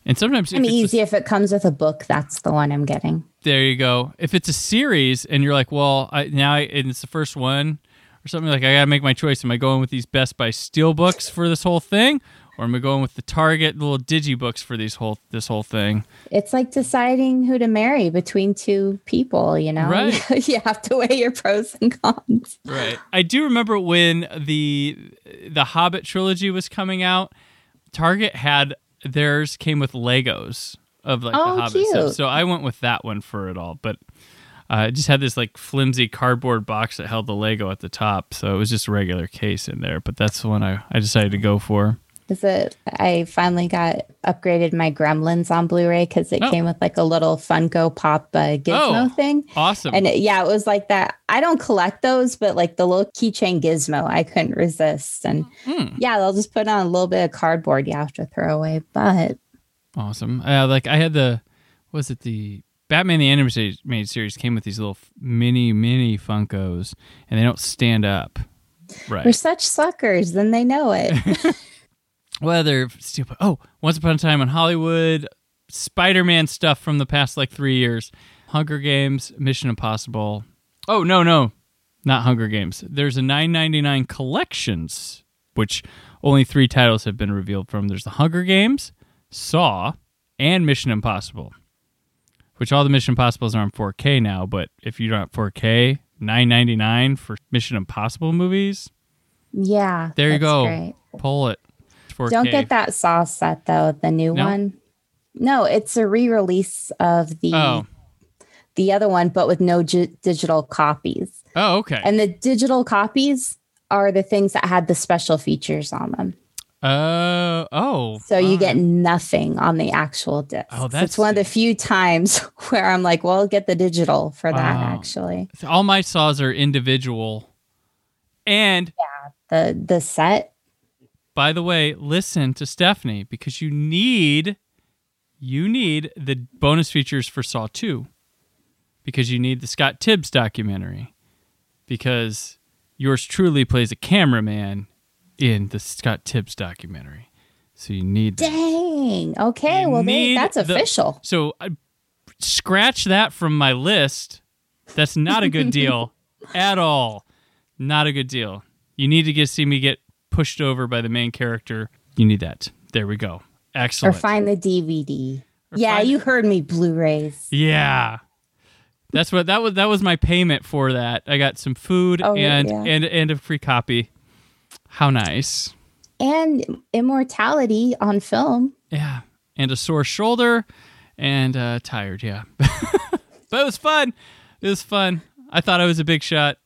And sometimes, I mean, easy a, if it comes with a book, that's the one I'm getting. There you go. If it's a series and you're like, well, I, now I, and it's the first one or something, like I got to make my choice. Am I going with these Best Buy steelbooks for this whole thing, or am I going with the Target little digibooks for these whole this whole thing? It's like deciding who to marry between two people. You know, right. You have to weigh your pros and cons. Right. I do remember when the the Hobbit trilogy was coming out. Target had. Theirs came with Legos of like oh, the Hobbit cute. stuff, so I went with that one for it all. But I uh, just had this like flimsy cardboard box that held the Lego at the top, so it was just a regular case in there. But that's the one I, I decided to go for. Is it? I finally got upgraded my Gremlins on Blu-ray because it oh. came with like a little Funko Pop uh, gizmo oh, thing. Awesome! And it, yeah, it was like that. I don't collect those, but like the little keychain gizmo, I couldn't resist. And mm. yeah, they'll just put on a little bit of cardboard you have to throw away. But awesome! Uh, like I had the, what was it the Batman the Animated Series came with these little mini mini Funkos, and they don't stand up. Right? We're such suckers, then they know it. Whether stupid. Oh, Once Upon a Time in Hollywood, Spider-Man stuff from the past like three years, Hunger Games, Mission Impossible. Oh no, no, not Hunger Games. There's a nine ninety-nine collections, which only three titles have been revealed from. There's the Hunger Games, Saw, and Mission Impossible. Which all the Mission Impossibles are on four K now, but if you don't have four K, nine ninety-nine for Mission Impossible movies. Yeah, there you go. Great. Pull it. four K. Don't get that Saw set though, the new no? one. No, it's a re-release of the oh. the other one, but with no gi- digital copies. Oh, okay. And the digital copies are the things that had the special features on them. Uh, oh. So you uh, get nothing on the actual disc. Oh, that's so it's one of the few times where I'm like, well, I'll get the digital for wow. that, actually. So all my saws are individual. And yeah, the the set. By the way, listen to Stephanie, because you need you need the bonus features for Saw two, because you need the Scott Tibbs documentary, because yours truly plays a cameraman in the Scott Tibbs documentary. So you need that. Dang. Okay, you well they, that's official. The, so I, scratch that from my list. That's not a good deal at all. Not a good deal. You need to get see me get pushed over by the main character. You need that. There we go. Excellent. Or find the D V D. Or yeah, you the- heard me, Blu-rays. Yeah. That's what that was that was my payment for that. I got some food oh, and, yeah. and and a free copy. How nice. And immortality on film. Yeah. And a sore shoulder and uh, tired, yeah. But it was fun. It was fun. I thought I was a big shot.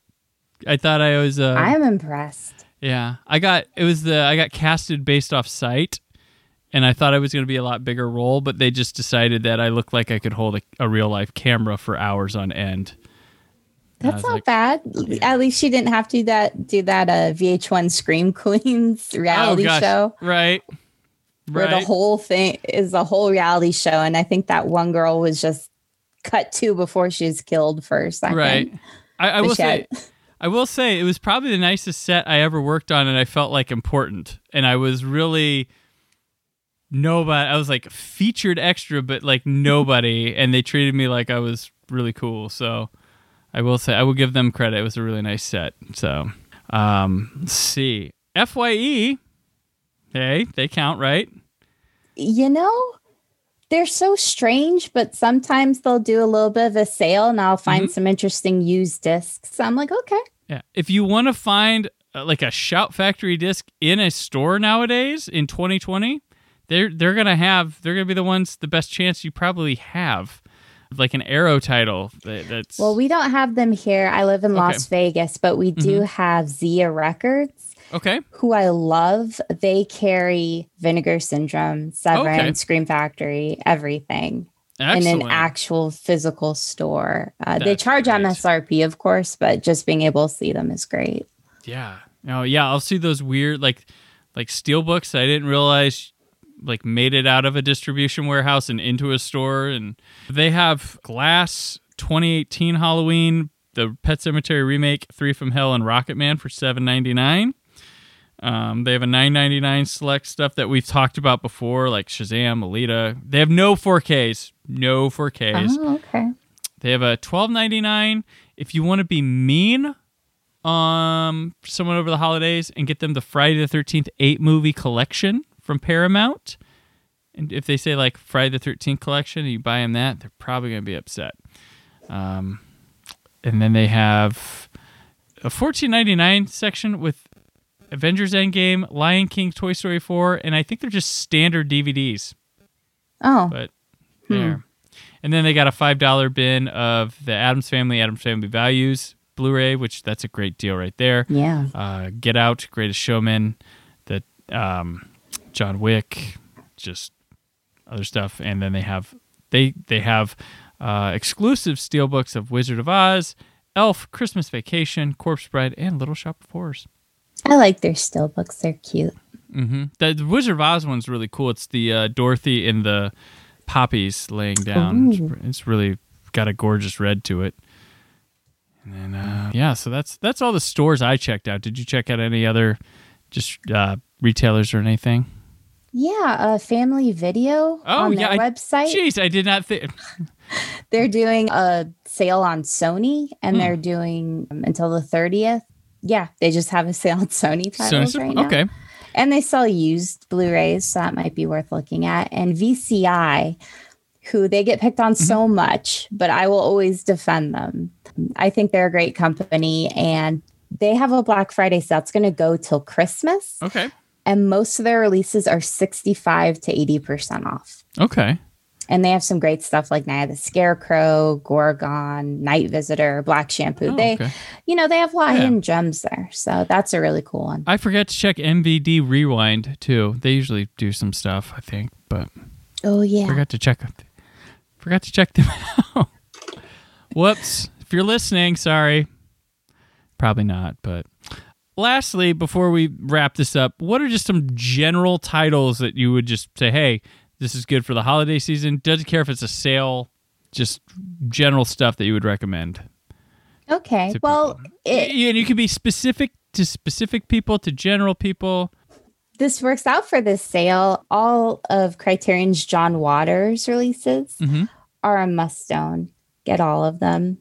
I thought I was... Uh, I'm impressed. Yeah. I got it was the I got casted based off sight, and I thought I was going to be a lot bigger role, but they just decided that I looked like I could hold a, a real-life camera for hours on end. That's not like, bad. Yeah. At least she didn't have to do that, do that uh, V H one Scream Queens reality oh, gosh. show. Right. Where right. the whole thing is a whole reality show, and I think that one girl was just cut to before she was killed for a second. Right. I, I will had- say... I will say it was probably the nicest set I ever worked on, and I felt like important. And I was really nobody. I was like featured extra, but like nobody. And they treated me like I was really cool. So I will say I will give them credit. It was a really nice set. So um, let's see. F Y E. Hey, they count, right? You know, they're so strange, but sometimes they'll do a little bit of a sale and I'll find mm-hmm. some interesting used discs. So I'm like, okay. Yeah. If you want to find uh, like a Shout Factory disc in a store nowadays in twenty twenty, they're, they're going to have, they're going to be the ones, the best chance you probably have. Like an Arrow title. That, that's... Well, we don't have them here. I live in okay. Las Vegas, but we do mm-hmm. have Zia Records. Okay. Who I love. They carry Vinegar Syndrome, Severance, okay. Scream Factory, everything. Excellent. In an actual physical store. Uh, they charge great. M S R P, of course, but just being able to see them is great. Yeah. Oh, yeah. I'll see those weird, like, like steel books I didn't realize, like, made it out of a distribution warehouse and into a store. And they have Glass, twenty eighteen Halloween, the Pet Sematary remake, Three from Hell, and Rocket Man for seven ninety-nine. Um, they have a nine ninety-nine select stuff that we've talked about before, like Shazam, Alita. They have no four Ks. No four Ks. Oh, okay. They have a twelve ninety-nine. If you want to be mean, um, someone over the holidays and get them the Friday the thirteenth eight movie collection from Paramount. And if they say like Friday the thirteenth collection and you buy them that, they're probably going to be upset. Um, and then they have a fourteen ninety-nine section with Avengers Endgame, Lion King, Toy Story four, and I think they're just standard D V Ds. Oh. But there. Hmm. And then they got a five dollar bin of the Addams Family, Addams Family Values Blu-ray, which that's a great deal right there. Yeah. Uh, Get Out, Greatest Showman, the um, John Wick, just other stuff. And then they have they they have uh, exclusive steelbooks of Wizard of Oz, Elf, Christmas Vacation, Corpse Bride, and Little Shop of Horrors. I like their still books. They're cute. Mm-hmm. The Wizard of Oz one's really cool. It's the uh, Dorothy and the poppies laying down. Ooh. It's really got a gorgeous red to it. And then, uh, yeah, so that's that's all the stores I checked out. Did you check out any other just uh, retailers or anything? Yeah, uh, Family Video oh, on their yeah, website. Jeez, I did not think... They're doing a sale on Sony, and hmm. they're doing um, until the thirtieth. Yeah, they just have a sale on Sony titles so, right now. Okay. And they sell used Blu-rays, so that might be worth looking at. And V C I, who they get picked on mm-hmm. so much, but I will always defend them. I think they're a great company, and they have a Black Friday sale. It's going to go till Christmas. Okay. And most of their releases are sixty-five to eighty percent off. Okay. And they have some great stuff like Naya the Scarecrow, Gorgon, Night Visitor, Black Shampoo. Oh, they, okay. you know, they have a lot of yeah. hidden gems there. So that's a really cool one. I forgot to check M V D Rewind too. They usually do some stuff, I think, but oh yeah, forgot to check. Forgot to check them out. Whoops! If you're listening, sorry. Probably not, but. Lastly, before we wrap this up, what are just some general titles that you would just say, hey, this is good for the holiday season? Doesn't care if it's a sale, just general stuff that you would recommend. Okay, well... It, yeah, and you can be specific to specific people, to general people. This works out for this sale. All of Criterion's John Waters releases mm-hmm. are a must-own. Get all of them.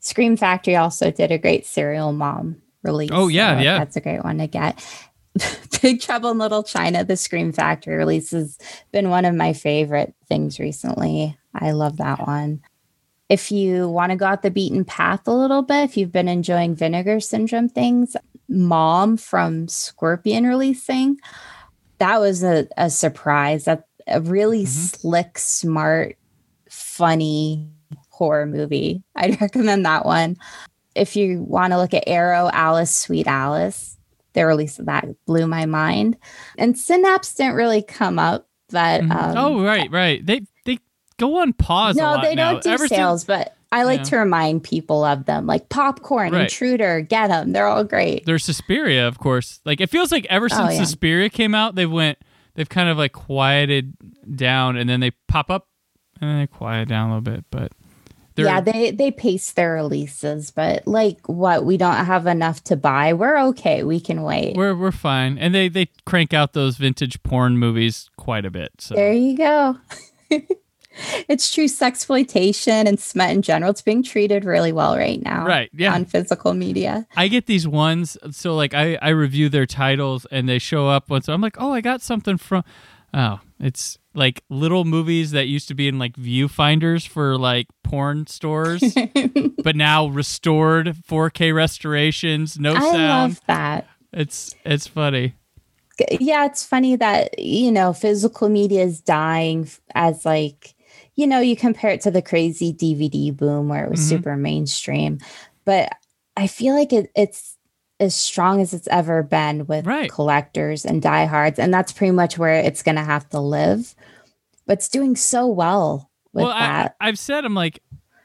Scream Factory also did a great Serial Mom release. Oh, yeah, so yeah. That's a great one to get. Big Trouble in Little China, the Scream Factory release, has been one of my favorite things recently. I love that one. If you want to go out the beaten path a little bit, if you've been enjoying Vinegar Syndrome things, Mom from Scorpion releasing, that was a, a surprise. That a really mm-hmm. slick, smart, funny horror movie. I'd recommend that one. If you want to look at Arrow, Alice, Sweet Alice, their release of that blew my mind. And Synapse didn't really come up, but... Um, oh, right, right. They they go on pause no, a lot No, they don't now. do Ever sales, since, but I like yeah. to remind people of them. Like Popcorn, right. Intruder, Get Them. They're all great. There's Suspiria, of course. Like, it feels like ever since oh, yeah. Suspiria came out, they've went... They've kind of, like, quieted down, and then they pop up, and then they quiet down a little bit, but... They're, yeah, they, they pace their releases, but like what, we don't have enough to buy. We're okay. We can wait. We're we're fine. And they, they crank out those vintage porn movies quite a bit. So there you go. It's true sexploitation and smut in general. It's being treated really well right now. Right. Yeah. On physical media. I get these ones. So like I, I review their titles and they show up once. I'm like, oh, I got something from... Oh, it's like little movies that used to be in like viewfinders for like porn stores, but now restored four K restorations, no sound. I love that. It's it's funny. Yeah, it's funny that, you know, physical media is dying as like, you know, you compare it to the crazy D V D boom where it was mm-hmm. super mainstream, but I feel like it, it's as strong as it's ever been with right. collectors and diehards. And that's pretty much where it's going to have to live, but it's doing so well with well, that. I, I've said, I'm like,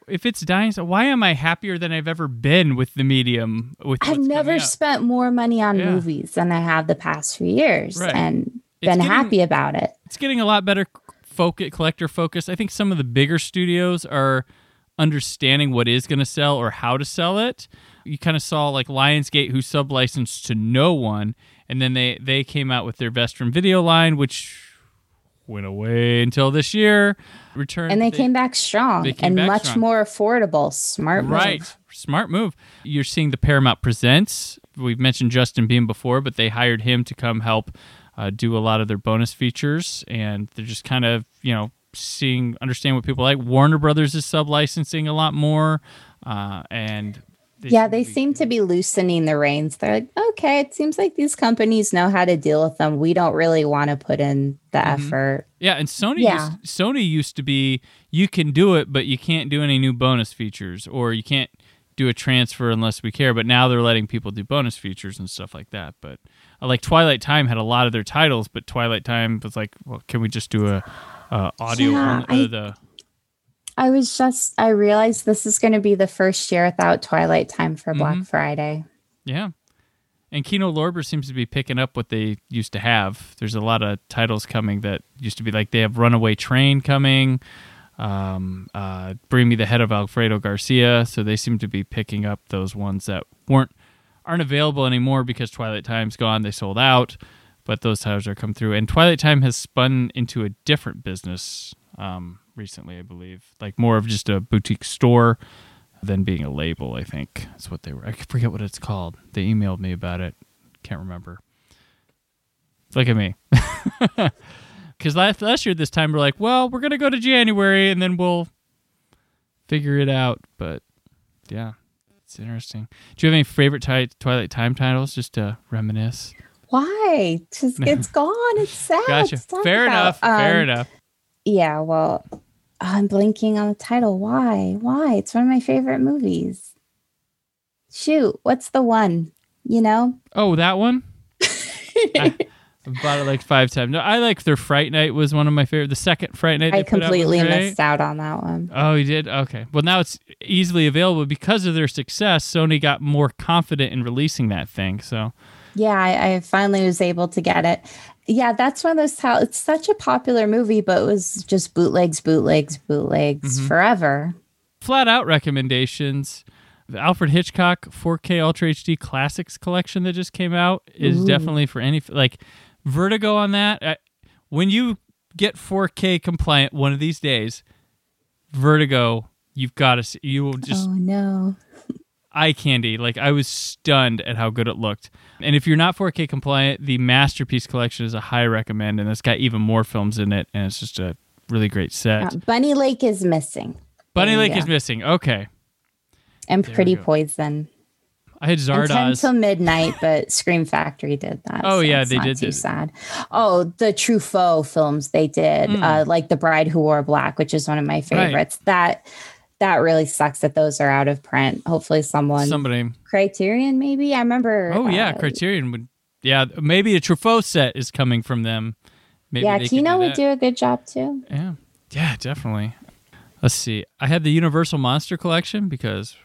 if it's dying, so why am I happier than I've ever been with the medium? With I've never spent more money on yeah. movies than I have the past few years right. and it's been getting, happy about it. It's getting a lot better focus, collector focus. I think some of the bigger studios are understanding what is going to sell or how to sell it. You kind of saw like Lionsgate, who sublicensed to no one, and then they, they came out with their Vestron Video line, which went away until this year. Returned, and they, they came back strong came and back much strong. more affordable. Smart move. Right. Smart move. You're seeing the Paramount Presents. We've mentioned Justin Beam before, but they hired him to come help uh, do a lot of their bonus features, and they're just kind of, you know, seeing, understand what people like. Warner Brothers is sublicensing a lot more, uh, and... They yeah, they seem good. to be loosening the reins. They're like, okay, it seems like these companies know how to deal with them. We don't really want to put in the mm-hmm. effort. Yeah, and Sony yeah. used, Sony used to be, you can do it, but you can't do any new bonus features, or you can't do a transfer unless we care. But now they're letting people do bonus features and stuff like that. But uh, like Twilight Time had a lot of their titles, but Twilight Time was like, well, can we just do a, a audio yeah, on I- uh, the... I was just, I realized this is going to be the first year without Twilight Time for Black mm-hmm. Friday. Yeah. And Kino Lorber seems to be picking up what they used to have. There's a lot of titles coming that used to be like, they have Runaway Train coming, um, uh, Bring Me the Head of Alfredo Garcia. So they seem to be picking up those ones that weren't, aren't available anymore because Twilight Time's gone. They sold out, but those titles are come through. And Twilight Time has spun into a different business, um, recently, I believe, like more of just a boutique store than being a label. I think that's what they were. I forget what it's called. They emailed me about it. Can't remember. Look at me. Because last last year this time we're like, well, we're gonna go to January and then we'll figure it out. But yeah, it's interesting. Do you have any favorite t- Twilight Time titles just to reminisce? Why? Just it's gone. It's sad. Gotcha. Fair enough. Um, fair enough. Yeah. Well. I'm blanking on the title. Why? Why? It's one of my favorite movies. Shoot, what's the one? You know? Oh, that one? I bought it like five times. No, I like their Fright Night was one of my favorite. The second Fright Night. I completely missed out on that one. Oh, you did? Okay. Well, now it's easily available because of their success. Sony got more confident in releasing that thing. So, yeah, I, I finally was able to get it. Yeah, that's one of those. How it's such a popular movie, but it was just bootlegs, bootlegs, bootlegs mm-hmm. forever. Flat out recommendations. The Alfred Hitchcock four K Ultra H D Classics collection that just came out is Ooh. definitely for any like Vertigo on that. I, when you get four K compliant one of these days, Vertigo, you've got to see. You will just. Oh no. Eye candy. Like, I was stunned at how good it looked. And if you're not four K compliant, the Masterpiece Collection is a high recommend, and it's got even more films in it, and it's just a really great set. Uh, Bunny Lake is missing. Bunny Lake go. is missing. Okay. And there Pretty Poison. I had Zardoz. Until Midnight, but Scream Factory did that. Oh, so yeah, they did. Too sad. Oh, the Truffaut films they did, mm. uh, like The Bride Who Wore Black, which is one of my favorites. Right. That... That really sucks that those are out of print. Hopefully someone... Somebody. Criterion, maybe? I remember... Oh, yeah, uh, Criterion would... Yeah, maybe a Truffaut set is coming from them. Maybe yeah, Kino would do a good job, too. Yeah, yeah, definitely. Let's see. I had the Universal Monster Collection because...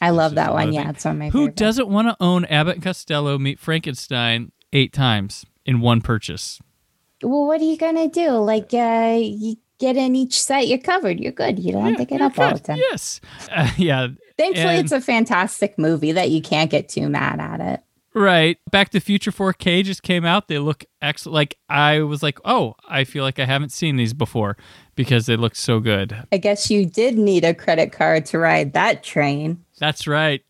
I love that one. Yeah, it's one of my favorites. Who doesn't want to own Abbott and Costello Meet Frankenstein eight times in one purchase? Well, what are you going to do? Like, uh... You- Get in each set, you're covered. You're good. You don't yeah, have to get up good. all the time. Yes. Uh, yeah. Thankfully, and it's a fantastic movie that you can't get too mad at it. Right. Back to Future four K just came out. They look excellent. Like, I was like, oh, I feel like I haven't seen these before because they looked so good. I guess you did need a credit card to ride that train. That's right.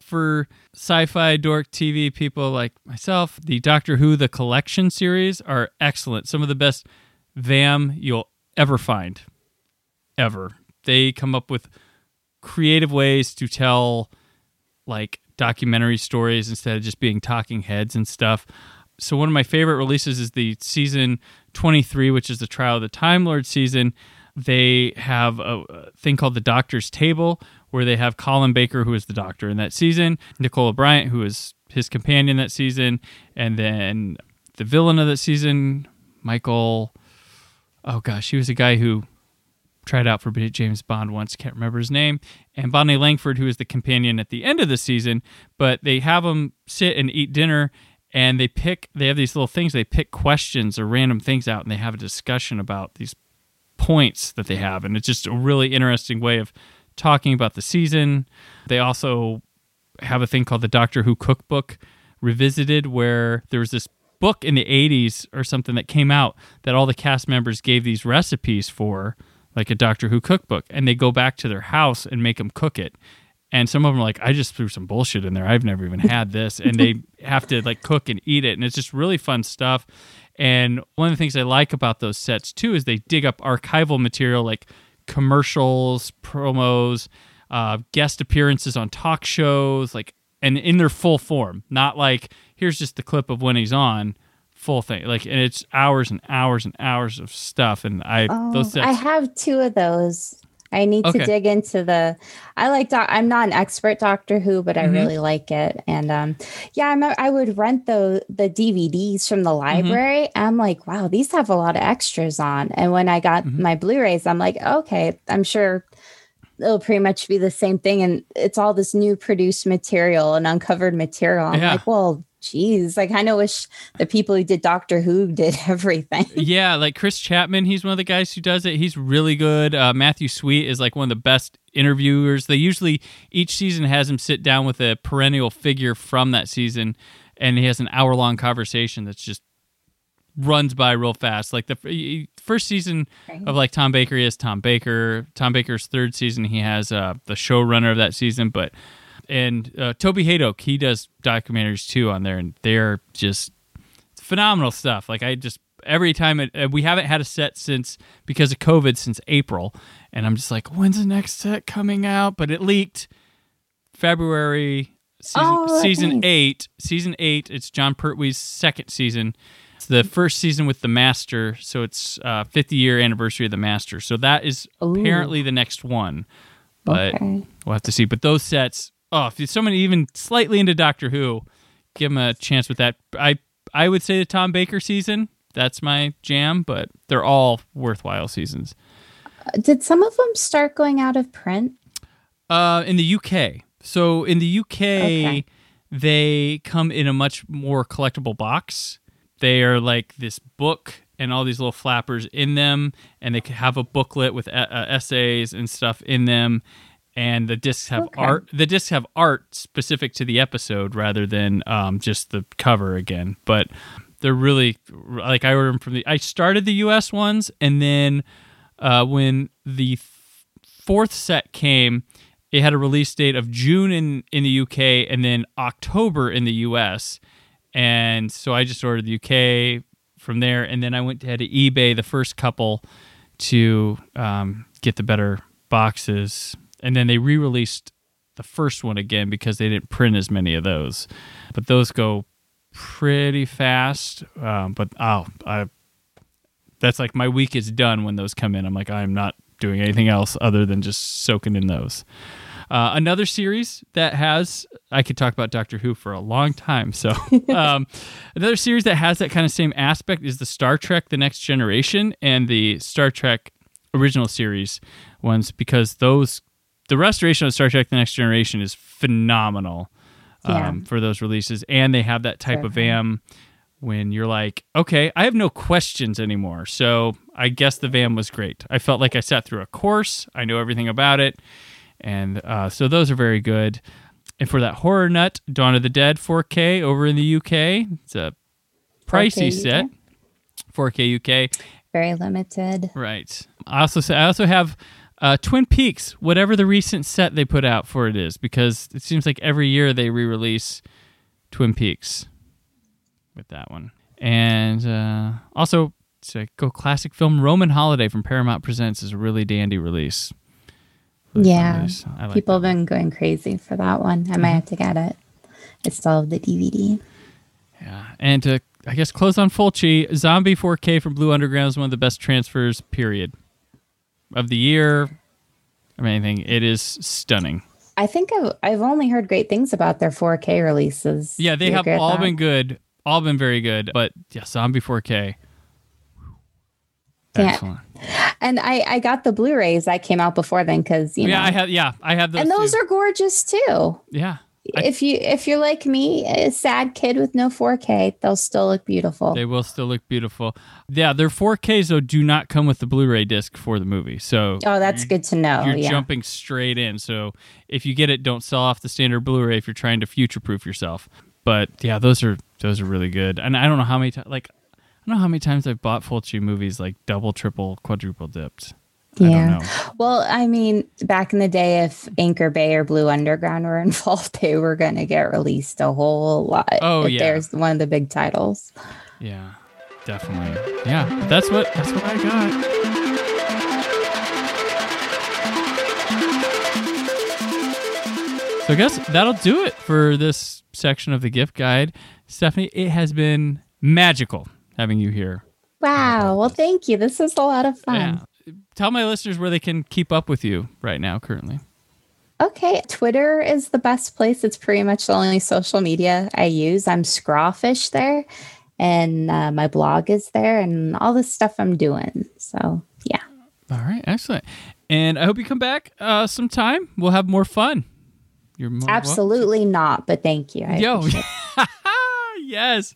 For sci-fi dork T V people like myself, the Doctor Who The Collection series are excellent. Some of the best V A M you'll ever find ever. They come up with creative ways to tell like documentary stories instead of just being talking heads and stuff. So one of my favorite releases is the season twenty-three, which is the Trial of the Time Lord season. They have a, a thing called the Doctor's Table where they have Colin Baker, who is the Doctor in that season, Nicola Bryant, who is his companion that season, and then the villain of that season, Michael... Oh, gosh, he was a guy who tried out for James Bond once. Can't remember his name. And Bonnie Langford, who is the companion at the end of the season. But they have them sit and eat dinner, and they pick. They have these little things. They pick questions or random things out, and they have a discussion about these points that they have. And it's just a really interesting way of talking about the season. They also have a thing called the Doctor Who Cookbook Revisited, where there was this book in the eighties or something that came out that all the cast members gave these recipes for, like a Doctor Who cookbook, and they go back to their house and make them cook it. And some of them are like, I just threw some bullshit in there. I've never even had this. And they have to like cook and eat it. And it's just really fun stuff. And one of the things I like about those sets too is they dig up archival material like commercials, promos, uh, guest appearances on talk shows, like, and in their full form, not like, here's just the clip of when he's on, full thing. Like, and it's hours and hours and hours of stuff. And I, oh, those sets. I have two of those. I need okay. to dig into the, I like, doc, I'm not an expert Doctor Who, but I mm-hmm. really like it. And um, yeah, I'm, I would rent the, the D V Ds from the library. Mm-hmm. I'm like, wow, these have a lot of extras on. And when I got mm-hmm. my Blu-rays, I'm like, okay, I'm sure it'll pretty much be the same thing. And it's all this new produced material and uncovered material. I'm yeah. like, well, Jeez, like I kind of wish the people who did Doctor Who did everything. Yeah, like Chris Chapman, he's one of the guys who does it. He's really good. Uh, Matthew Sweet is like one of the best interviewers. They usually, each season has him sit down with a perennial figure from that season, and he has an hour-long conversation that's just runs by real fast. Like the f- first season right. of like Tom Baker, he has Tom Baker. Tom Baker's third season, he has uh, the showrunner of that season, but... And uh, Toby Haydock, he does documentaries too on there, and they're just phenomenal stuff. Like I just every time it, we haven't had a set since because of COVID since April, and I'm just like, when's the next set coming out? But it leaked February season, oh, season eight, season eight. It's John Pertwee's second season. It's the first season with The Master, so it's uh, fifty-year anniversary of The Master. So that is Ooh. apparently the next one, but okay. we'll have to see. But those sets, oh, if someone even slightly into Doctor Who, give them a chance with that. I I would say the Tom Baker season, that's my jam, but they're all worthwhile seasons. Did some of them start going out of print? Uh, in the U K. So in the U K, okay. they come in a much more collectible box. They are like this book and all these little flappers in them, and they could have a booklet with uh, essays and stuff in them. And the discs have okay. art. The discs have art specific to the episode rather than um, just the cover again. But they're really like I ordered them from the. I started the U S ones, and then uh, when the th- fourth set came, it had a release date of June in in the U K and then October in the U S. And so I just ordered the U K from there, and then I went to, had to eBay the first couple to um, get the better boxes. And then they re-released the first one again because they didn't print as many of those. But those go pretty fast. Um, but oh, I, that's like my week is done when those come in. I'm like, I'm not doing anything else other than just soaking in those. Uh, another series that has, I could talk about Doctor Who for a long time. So um, another series that has that kind of same aspect is the Star Trek The Next Generation and the Star Trek original series ones, because those... The restoration of Star Trek The Next Generation is phenomenal um, yeah. for those releases. And they have that type sure. of V A M when you're like, okay, I have no questions anymore. So I guess the V A M was great. I felt like I sat through a course. I know everything about it. And uh, so those are very good. And for that horror nut, Dawn of the Dead four K over in the U K. It's a pricey set. four K U K. Very limited. Right. I also, I also have... Uh, Twin Peaks, whatever the recent set they put out for it is, because it seems like every year they re-release Twin Peaks with that one. And uh, also, it's a go classic film, Roman Holiday from Paramount Presents is a really dandy release. Really yeah, release. Like people have been one. going crazy for that one. I mm-hmm. might have to get it. I still have the D V D. Yeah, and to, I guess, close on Fulci, Zombie four K from Blue Underground is one of the best transfers, period. Of the year or anything. It is stunning. I think I've, I've only heard great things about their four K releases. Yeah, they have all been good, all been very good, but yeah, Zombie four K. Excellent. Yeah. And I, I got the Blu-rays that came out before then because, you know. Yeah, I have, yeah, I have those. And those too. Are gorgeous too. Yeah. I, if you if you're like me, a sad kid with no four K, they'll still look beautiful. They will still look beautiful. Yeah, their four Ks though do not come with the Blu-ray disc for the movie. So oh, that's you, good to know. You're yeah. jumping straight in. So if you get it, don't sell off the standard Blu-ray if you're trying to future-proof yourself. But yeah, those are those are really good. And I don't know how many times like I don't know how many times I've bought Fulci movies like double, triple, quadruple dipped. Yeah. I well, I mean, back in the day, if Anchor Bay or Blue Underground were involved, they were going to get released a whole lot. Oh, if yeah. There's one of the big titles. Yeah, definitely. Yeah, that's what that's what I got. So I guess that'll do it for this section of the gift guide. Stephanie, it has been magical having you here. Wow. Well, thank you. This is a lot of fun. Yeah. Tell my listeners where they can keep up with you right now, currently. Okay. Twitter is the best place. It's pretty much the only social media I use. I'm Scrawfish there, and uh, my blog is there, and all the stuff I'm doing. So, yeah. All right. Excellent. And I hope you come back uh, sometime. We'll have more fun. You're more Absolutely welcome. Not, but thank you. I Yo. Yes.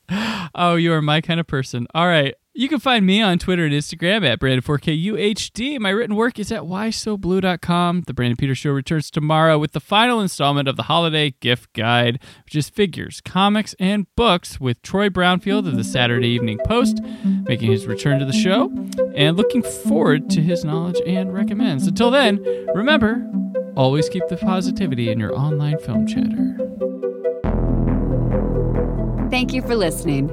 Oh, you are my kind of person. All right. You can find me on Twitter and Instagram at Brandon four K U H D. My written work is at why so blue dot com. The Brandon Peters Show returns tomorrow with the final installment of the holiday gift guide, which is figures, comics, and books with Troy Brownfield of the Saturday Evening Post, making his return to the show and looking forward to his knowledge and recommends. Until then, remember, always keep the positivity in your online film chatter. Thank you for listening.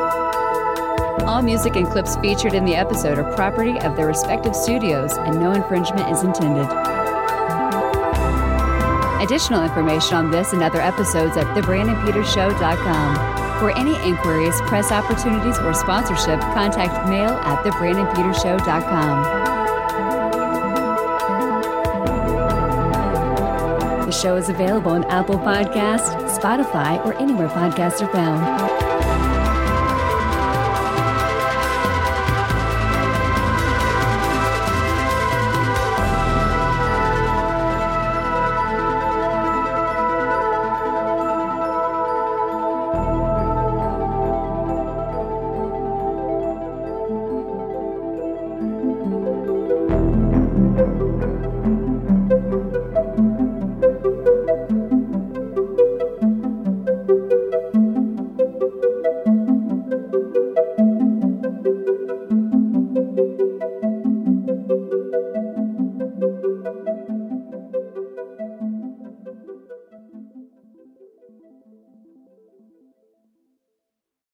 All music and clips featured in the episode are property of their respective studios and no infringement is intended. Additional information on this and other episodes at the brandon peters show dot com. For any inquiries, press opportunities, or sponsorship, contact mail at the brandon peters show dot com. The show is available on Apple Podcasts, Spotify, or anywhere podcasts are found.